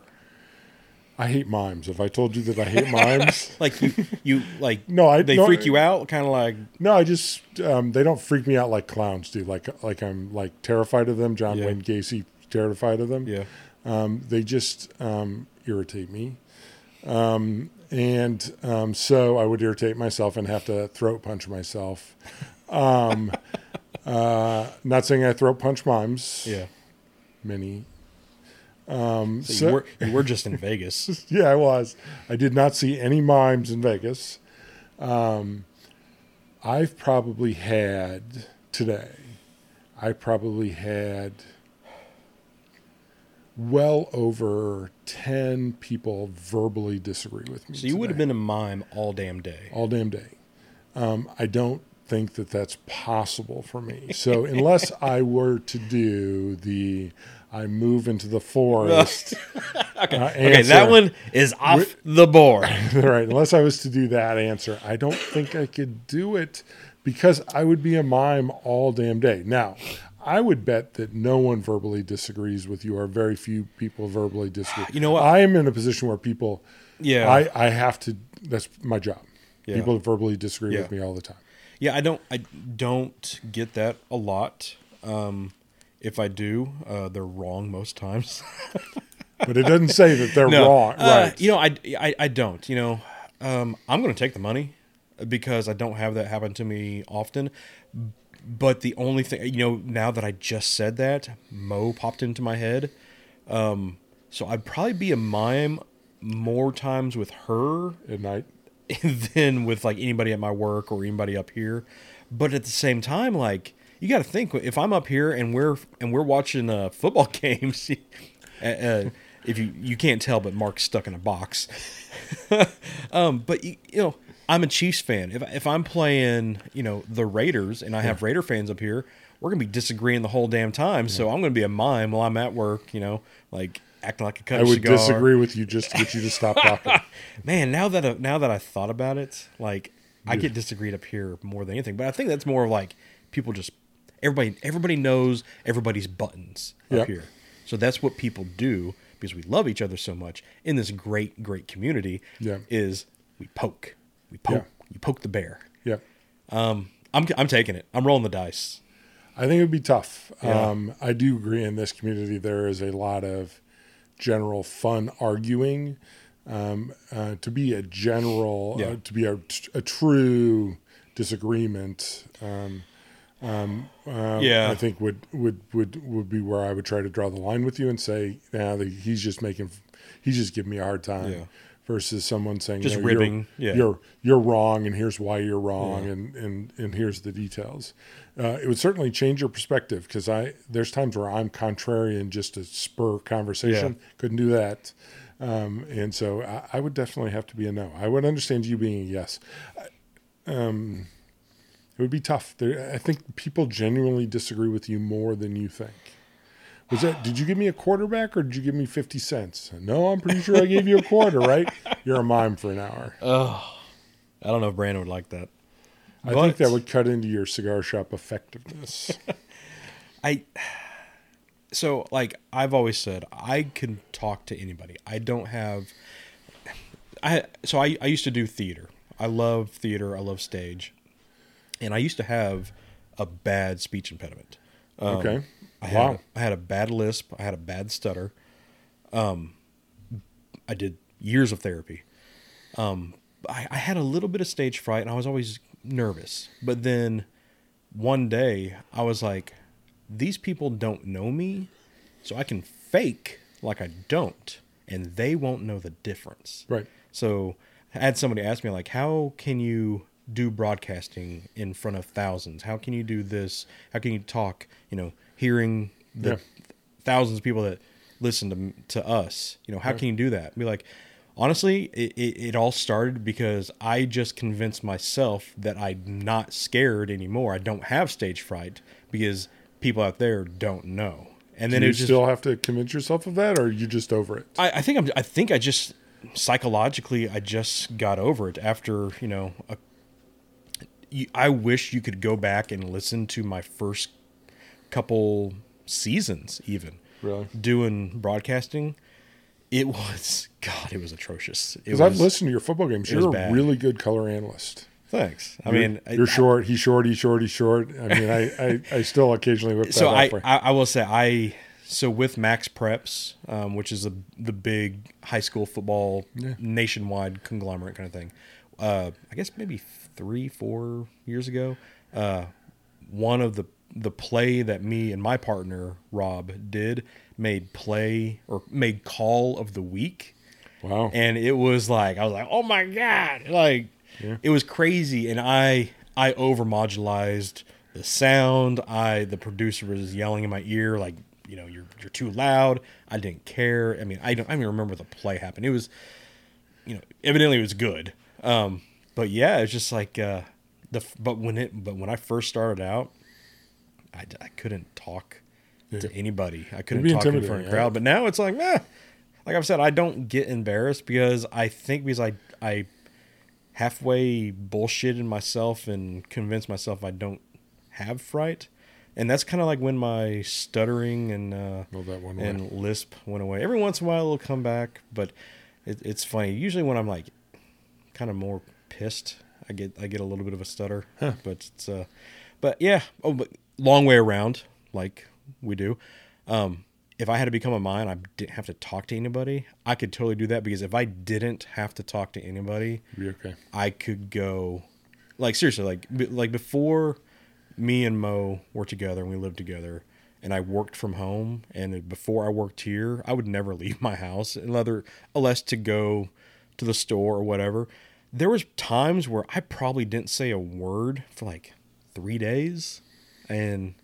I hate mimes. Have I told you that I hate mimes? Like you like no, I, they no, freak you out, kind of like. No, I just they don't freak me out like clowns do. Like I'm like terrified of them. John Wayne Gacy terrified of them. Yeah, they just irritate me, and so I would irritate myself and have to throat punch myself. Not saying I throat punch mimes. Yeah, many. So you were just in Vegas. Yeah, I was. I did not see any mimes in Vegas. I've probably had today. I probably had well over 10 people verbally disagree with me. So you today. Would have been a mime all damn day. All damn day. I don't think that that's possible for me. So unless I were to do the I move into the forest. Okay, that one is off the board. Right. Unless I was to do that answer, I don't think I could do it because I would be a mime all damn day. Now, I would bet that no one verbally disagrees with you or very few people verbally disagree. You know what? I am in a position where people, I have to, that's my job. Yeah. People verbally disagree with me all the time. Yeah, I don't get that a lot. If I do, they're wrong most times. But it doesn't say that they're wrong, right? You know, I don't. You know, I'm going to take the money because I don't have that happen to me often. But the only thing, you know, now that I just said that, Mo popped into my head. So I'd probably be a mime more times with her at night than with like anybody at my work or anybody up here. But at the same time, like. You got to think if I'm up here and we're watching football games. If you can't tell, but Mark's stuck in a box. But you know, I'm a Chiefs fan. If I'm playing, you know, the Raiders and I have Raider fans up here, we're gonna be disagreeing the whole damn time. Yeah. So I'm gonna be a mime while I'm at work. You know, like acting like a cut. I would disagree with you just to get you to stop talking. Man, now that I thought about it, like I get disagreed up here more than anything. But I think that's more of like. People just everybody knows everybody's buttons up here, so that's what people do because we love each other so much in this great community. Yeah, is we poke, you poke the bear. Yeah, I'm taking it. I'm rolling the dice. I think it would be tough. Yeah. I do agree. In this community, there is a lot of general fun arguing. To be a general, to be a true disagreement. I think would be where I would try to draw the line with you and say, "Nah, he's just giving me a hard time." Yeah. Versus someone saying, "Just ribbing, you're wrong, and here's why you're wrong, and here's the details." It would certainly change your perspective because there's times where I'm contrarian just to spur conversation. Yeah. Couldn't do that, and so I would definitely have to be a no. I would understand you being a yes. It would be tough. I think people genuinely disagree with you more than you think. Was that? Did you give me a quarterback or did you give me 50 cents? No, I'm pretty sure I gave you a quarter, right? You're a mime for an hour. Oh, I don't know if Brandon would like that. I think that would cut into your cigar shop effectiveness. So like I've always said, I can talk to anybody. I don't have. So I used to do theater. I love theater. I love stage. And I used to have a bad speech impediment. Okay. I had a bad lisp. I had a bad stutter. I did years of therapy. I had a little bit of stage fright, and I was always nervous. But then one day, I was like, these people don't know me, so I can fake like I don't, and they won't know the difference. Right. So I had somebody ask me, like, how can you do broadcasting in front of thousands? How can you do this? How can you talk, you know, hearing the thousands of people that listen to us? You know, how can you do that? Be like, honestly, it all started because I just convinced myself that I'm not scared anymore. I don't have stage fright because people out there don't know. And then you still have to convince yourself of that, or are you just over it? I think I just psychologically I just got over it after, you know, I wish you could go back and listen to my first couple seasons, even doing broadcasting. It was, God, it was atrocious. Because I've listened to your football games. You're a really good color analyst. Thanks. You're short. He's short. He's short. He's short. I mean, I still occasionally whip that up. I will say so with Max Preps, which is the big high school football nationwide conglomerate kind of thing. I guess maybe 3-4 years ago, one of the play that me and my partner Rob did made call of the week. Wow! And it was like, I was like, oh my God, like. Yeah. It was crazy, and I overmodulized the sound. The producer was yelling in my ear, like, you know, you're too loud. I didn't care. I mean, I don't even remember the play happened. It was, you know, evidently it was good. But yeah, it's just like when I first started out, I couldn't talk to anybody. I couldn't talk in front of a crowd. But now it's like, like I've said, I don't get embarrassed because I halfway bullshitted myself and convinced myself I don't have fright, and that's kind of like when my stuttering and lisp went away. Every once in a while it'll come back, but it's funny. Usually when I'm like kind of more pissed, I get a little bit of a stutter. Huh. But it's but long way around, like we do. If I had to become a mind, I didn't have to talk to anybody. I could totally do that because if I didn't have to talk to anybody, be okay. I could go, like, seriously, like before me and Mo were together and we lived together and I worked from home, and before I worked here, I would never leave my house unless to go to the store or whatever. There was times where I probably didn't say a word for like 3 days, and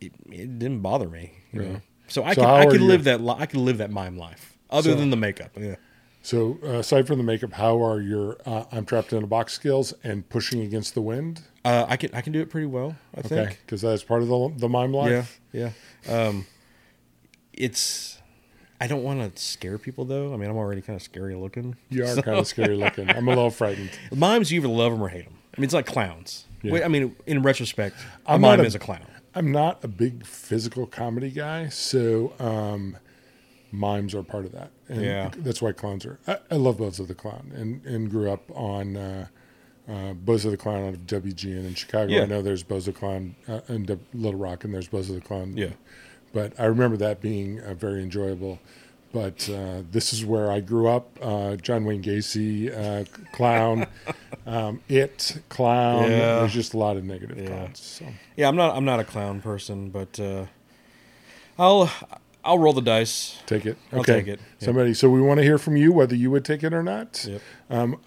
it didn't bother me, you know. So I can live that mime life other than the makeup. Yeah. So aside from the makeup, how are your I'm trapped in a box skills and pushing against the wind? I can do it pretty well, I think. Because that's part of the mime life. Yeah. I don't want to scare people though. I mean, I'm already kind of scary looking. You are kind of scary looking. I'm a little frightened. Mimes, you either love them or hate them. I mean, it's like clowns. Yeah. Wait, I mean, in retrospect, a mime is a clown. I'm not a big physical comedy guy, so mimes are part of that. And that's why clowns are. I love Bozo the Clown and grew up on Bozo the Clown out of WGN in Chicago. Yeah. I know there's Bozo the Clown in Little Rock, and there's Bozo the Clown. Yeah. But I remember that being very enjoyable. But this is where I grew up. John Wayne Gacy, clown, clown. Yeah. There's just a lot of negative clowns. So. Yeah, I'm not a clown person, but I'll roll the dice. Take it. Okay. I'll take it. Yeah. Somebody. So we want to hear from you whether you would take it or not. Yep.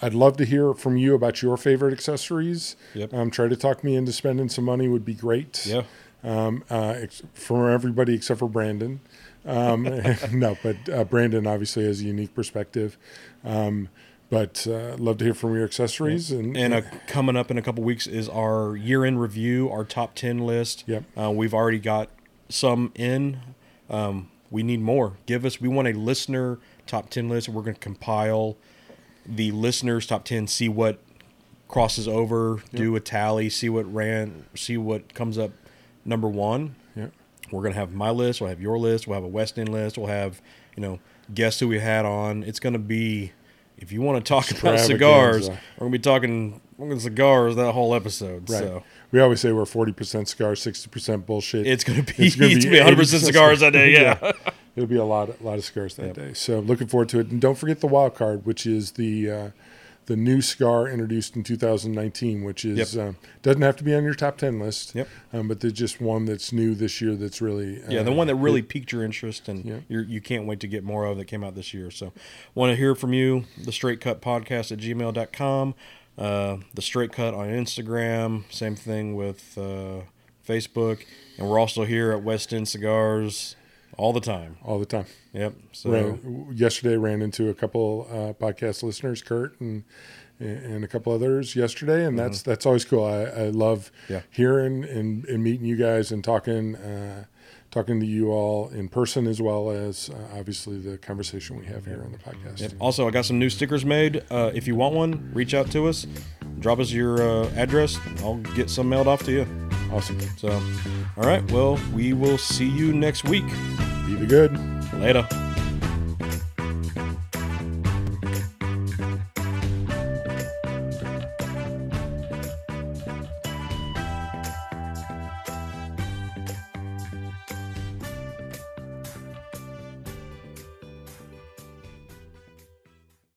I'd love to hear from you about your favorite accessories. Yep. Try to talk me into spending some money would be great. Yeah. For everybody except for Brandon. Brandon obviously has a unique perspective, but love to hear from your accessories. Yep. And coming up in a couple weeks is our year-end review, our top 10 list. Yep. We've already got some in. We need more. We want a listener top 10 list. We're going to compile the listeners top 10, see what crosses over, do a tally, see what comes up number one. We're going to have my list. We'll have your list. We'll have a West End list. We'll have, guests who we had on. It's going to be, if you want to talk about cigars, we're going to cigars that whole episode. Right. So. We always say we're 40% cigars, 60% bullshit. It's going to be 100% cigars that day, yeah. It'll be a lot of cigars that day. So looking forward to it. And don't forget the wild card, which is the new cigar introduced in 2019, which is doesn't have to be on your top 10 list, but there's just one that's new this year that's really... the one that really piqued your interest and you can't wait to get more of that came out this year. So want to hear from you, thestraightcutpodcast@gmail.com, The Straight Cut on Instagram, same thing with Facebook, and we're also here at West End Cigars... All the time. Yep. So yesterday ran into a couple podcast listeners, Kurt and a couple others yesterday, and that's always cool. I love hearing and meeting you guys and talking to you all in person as well as obviously the conversation we have here on the podcast. Yep. Also, I got some new stickers made. If you want one, reach out to us. Drop us your address. I'll get some mailed off to you. Awesome. So, all right. Well, we will see you next week. Be the good. Later.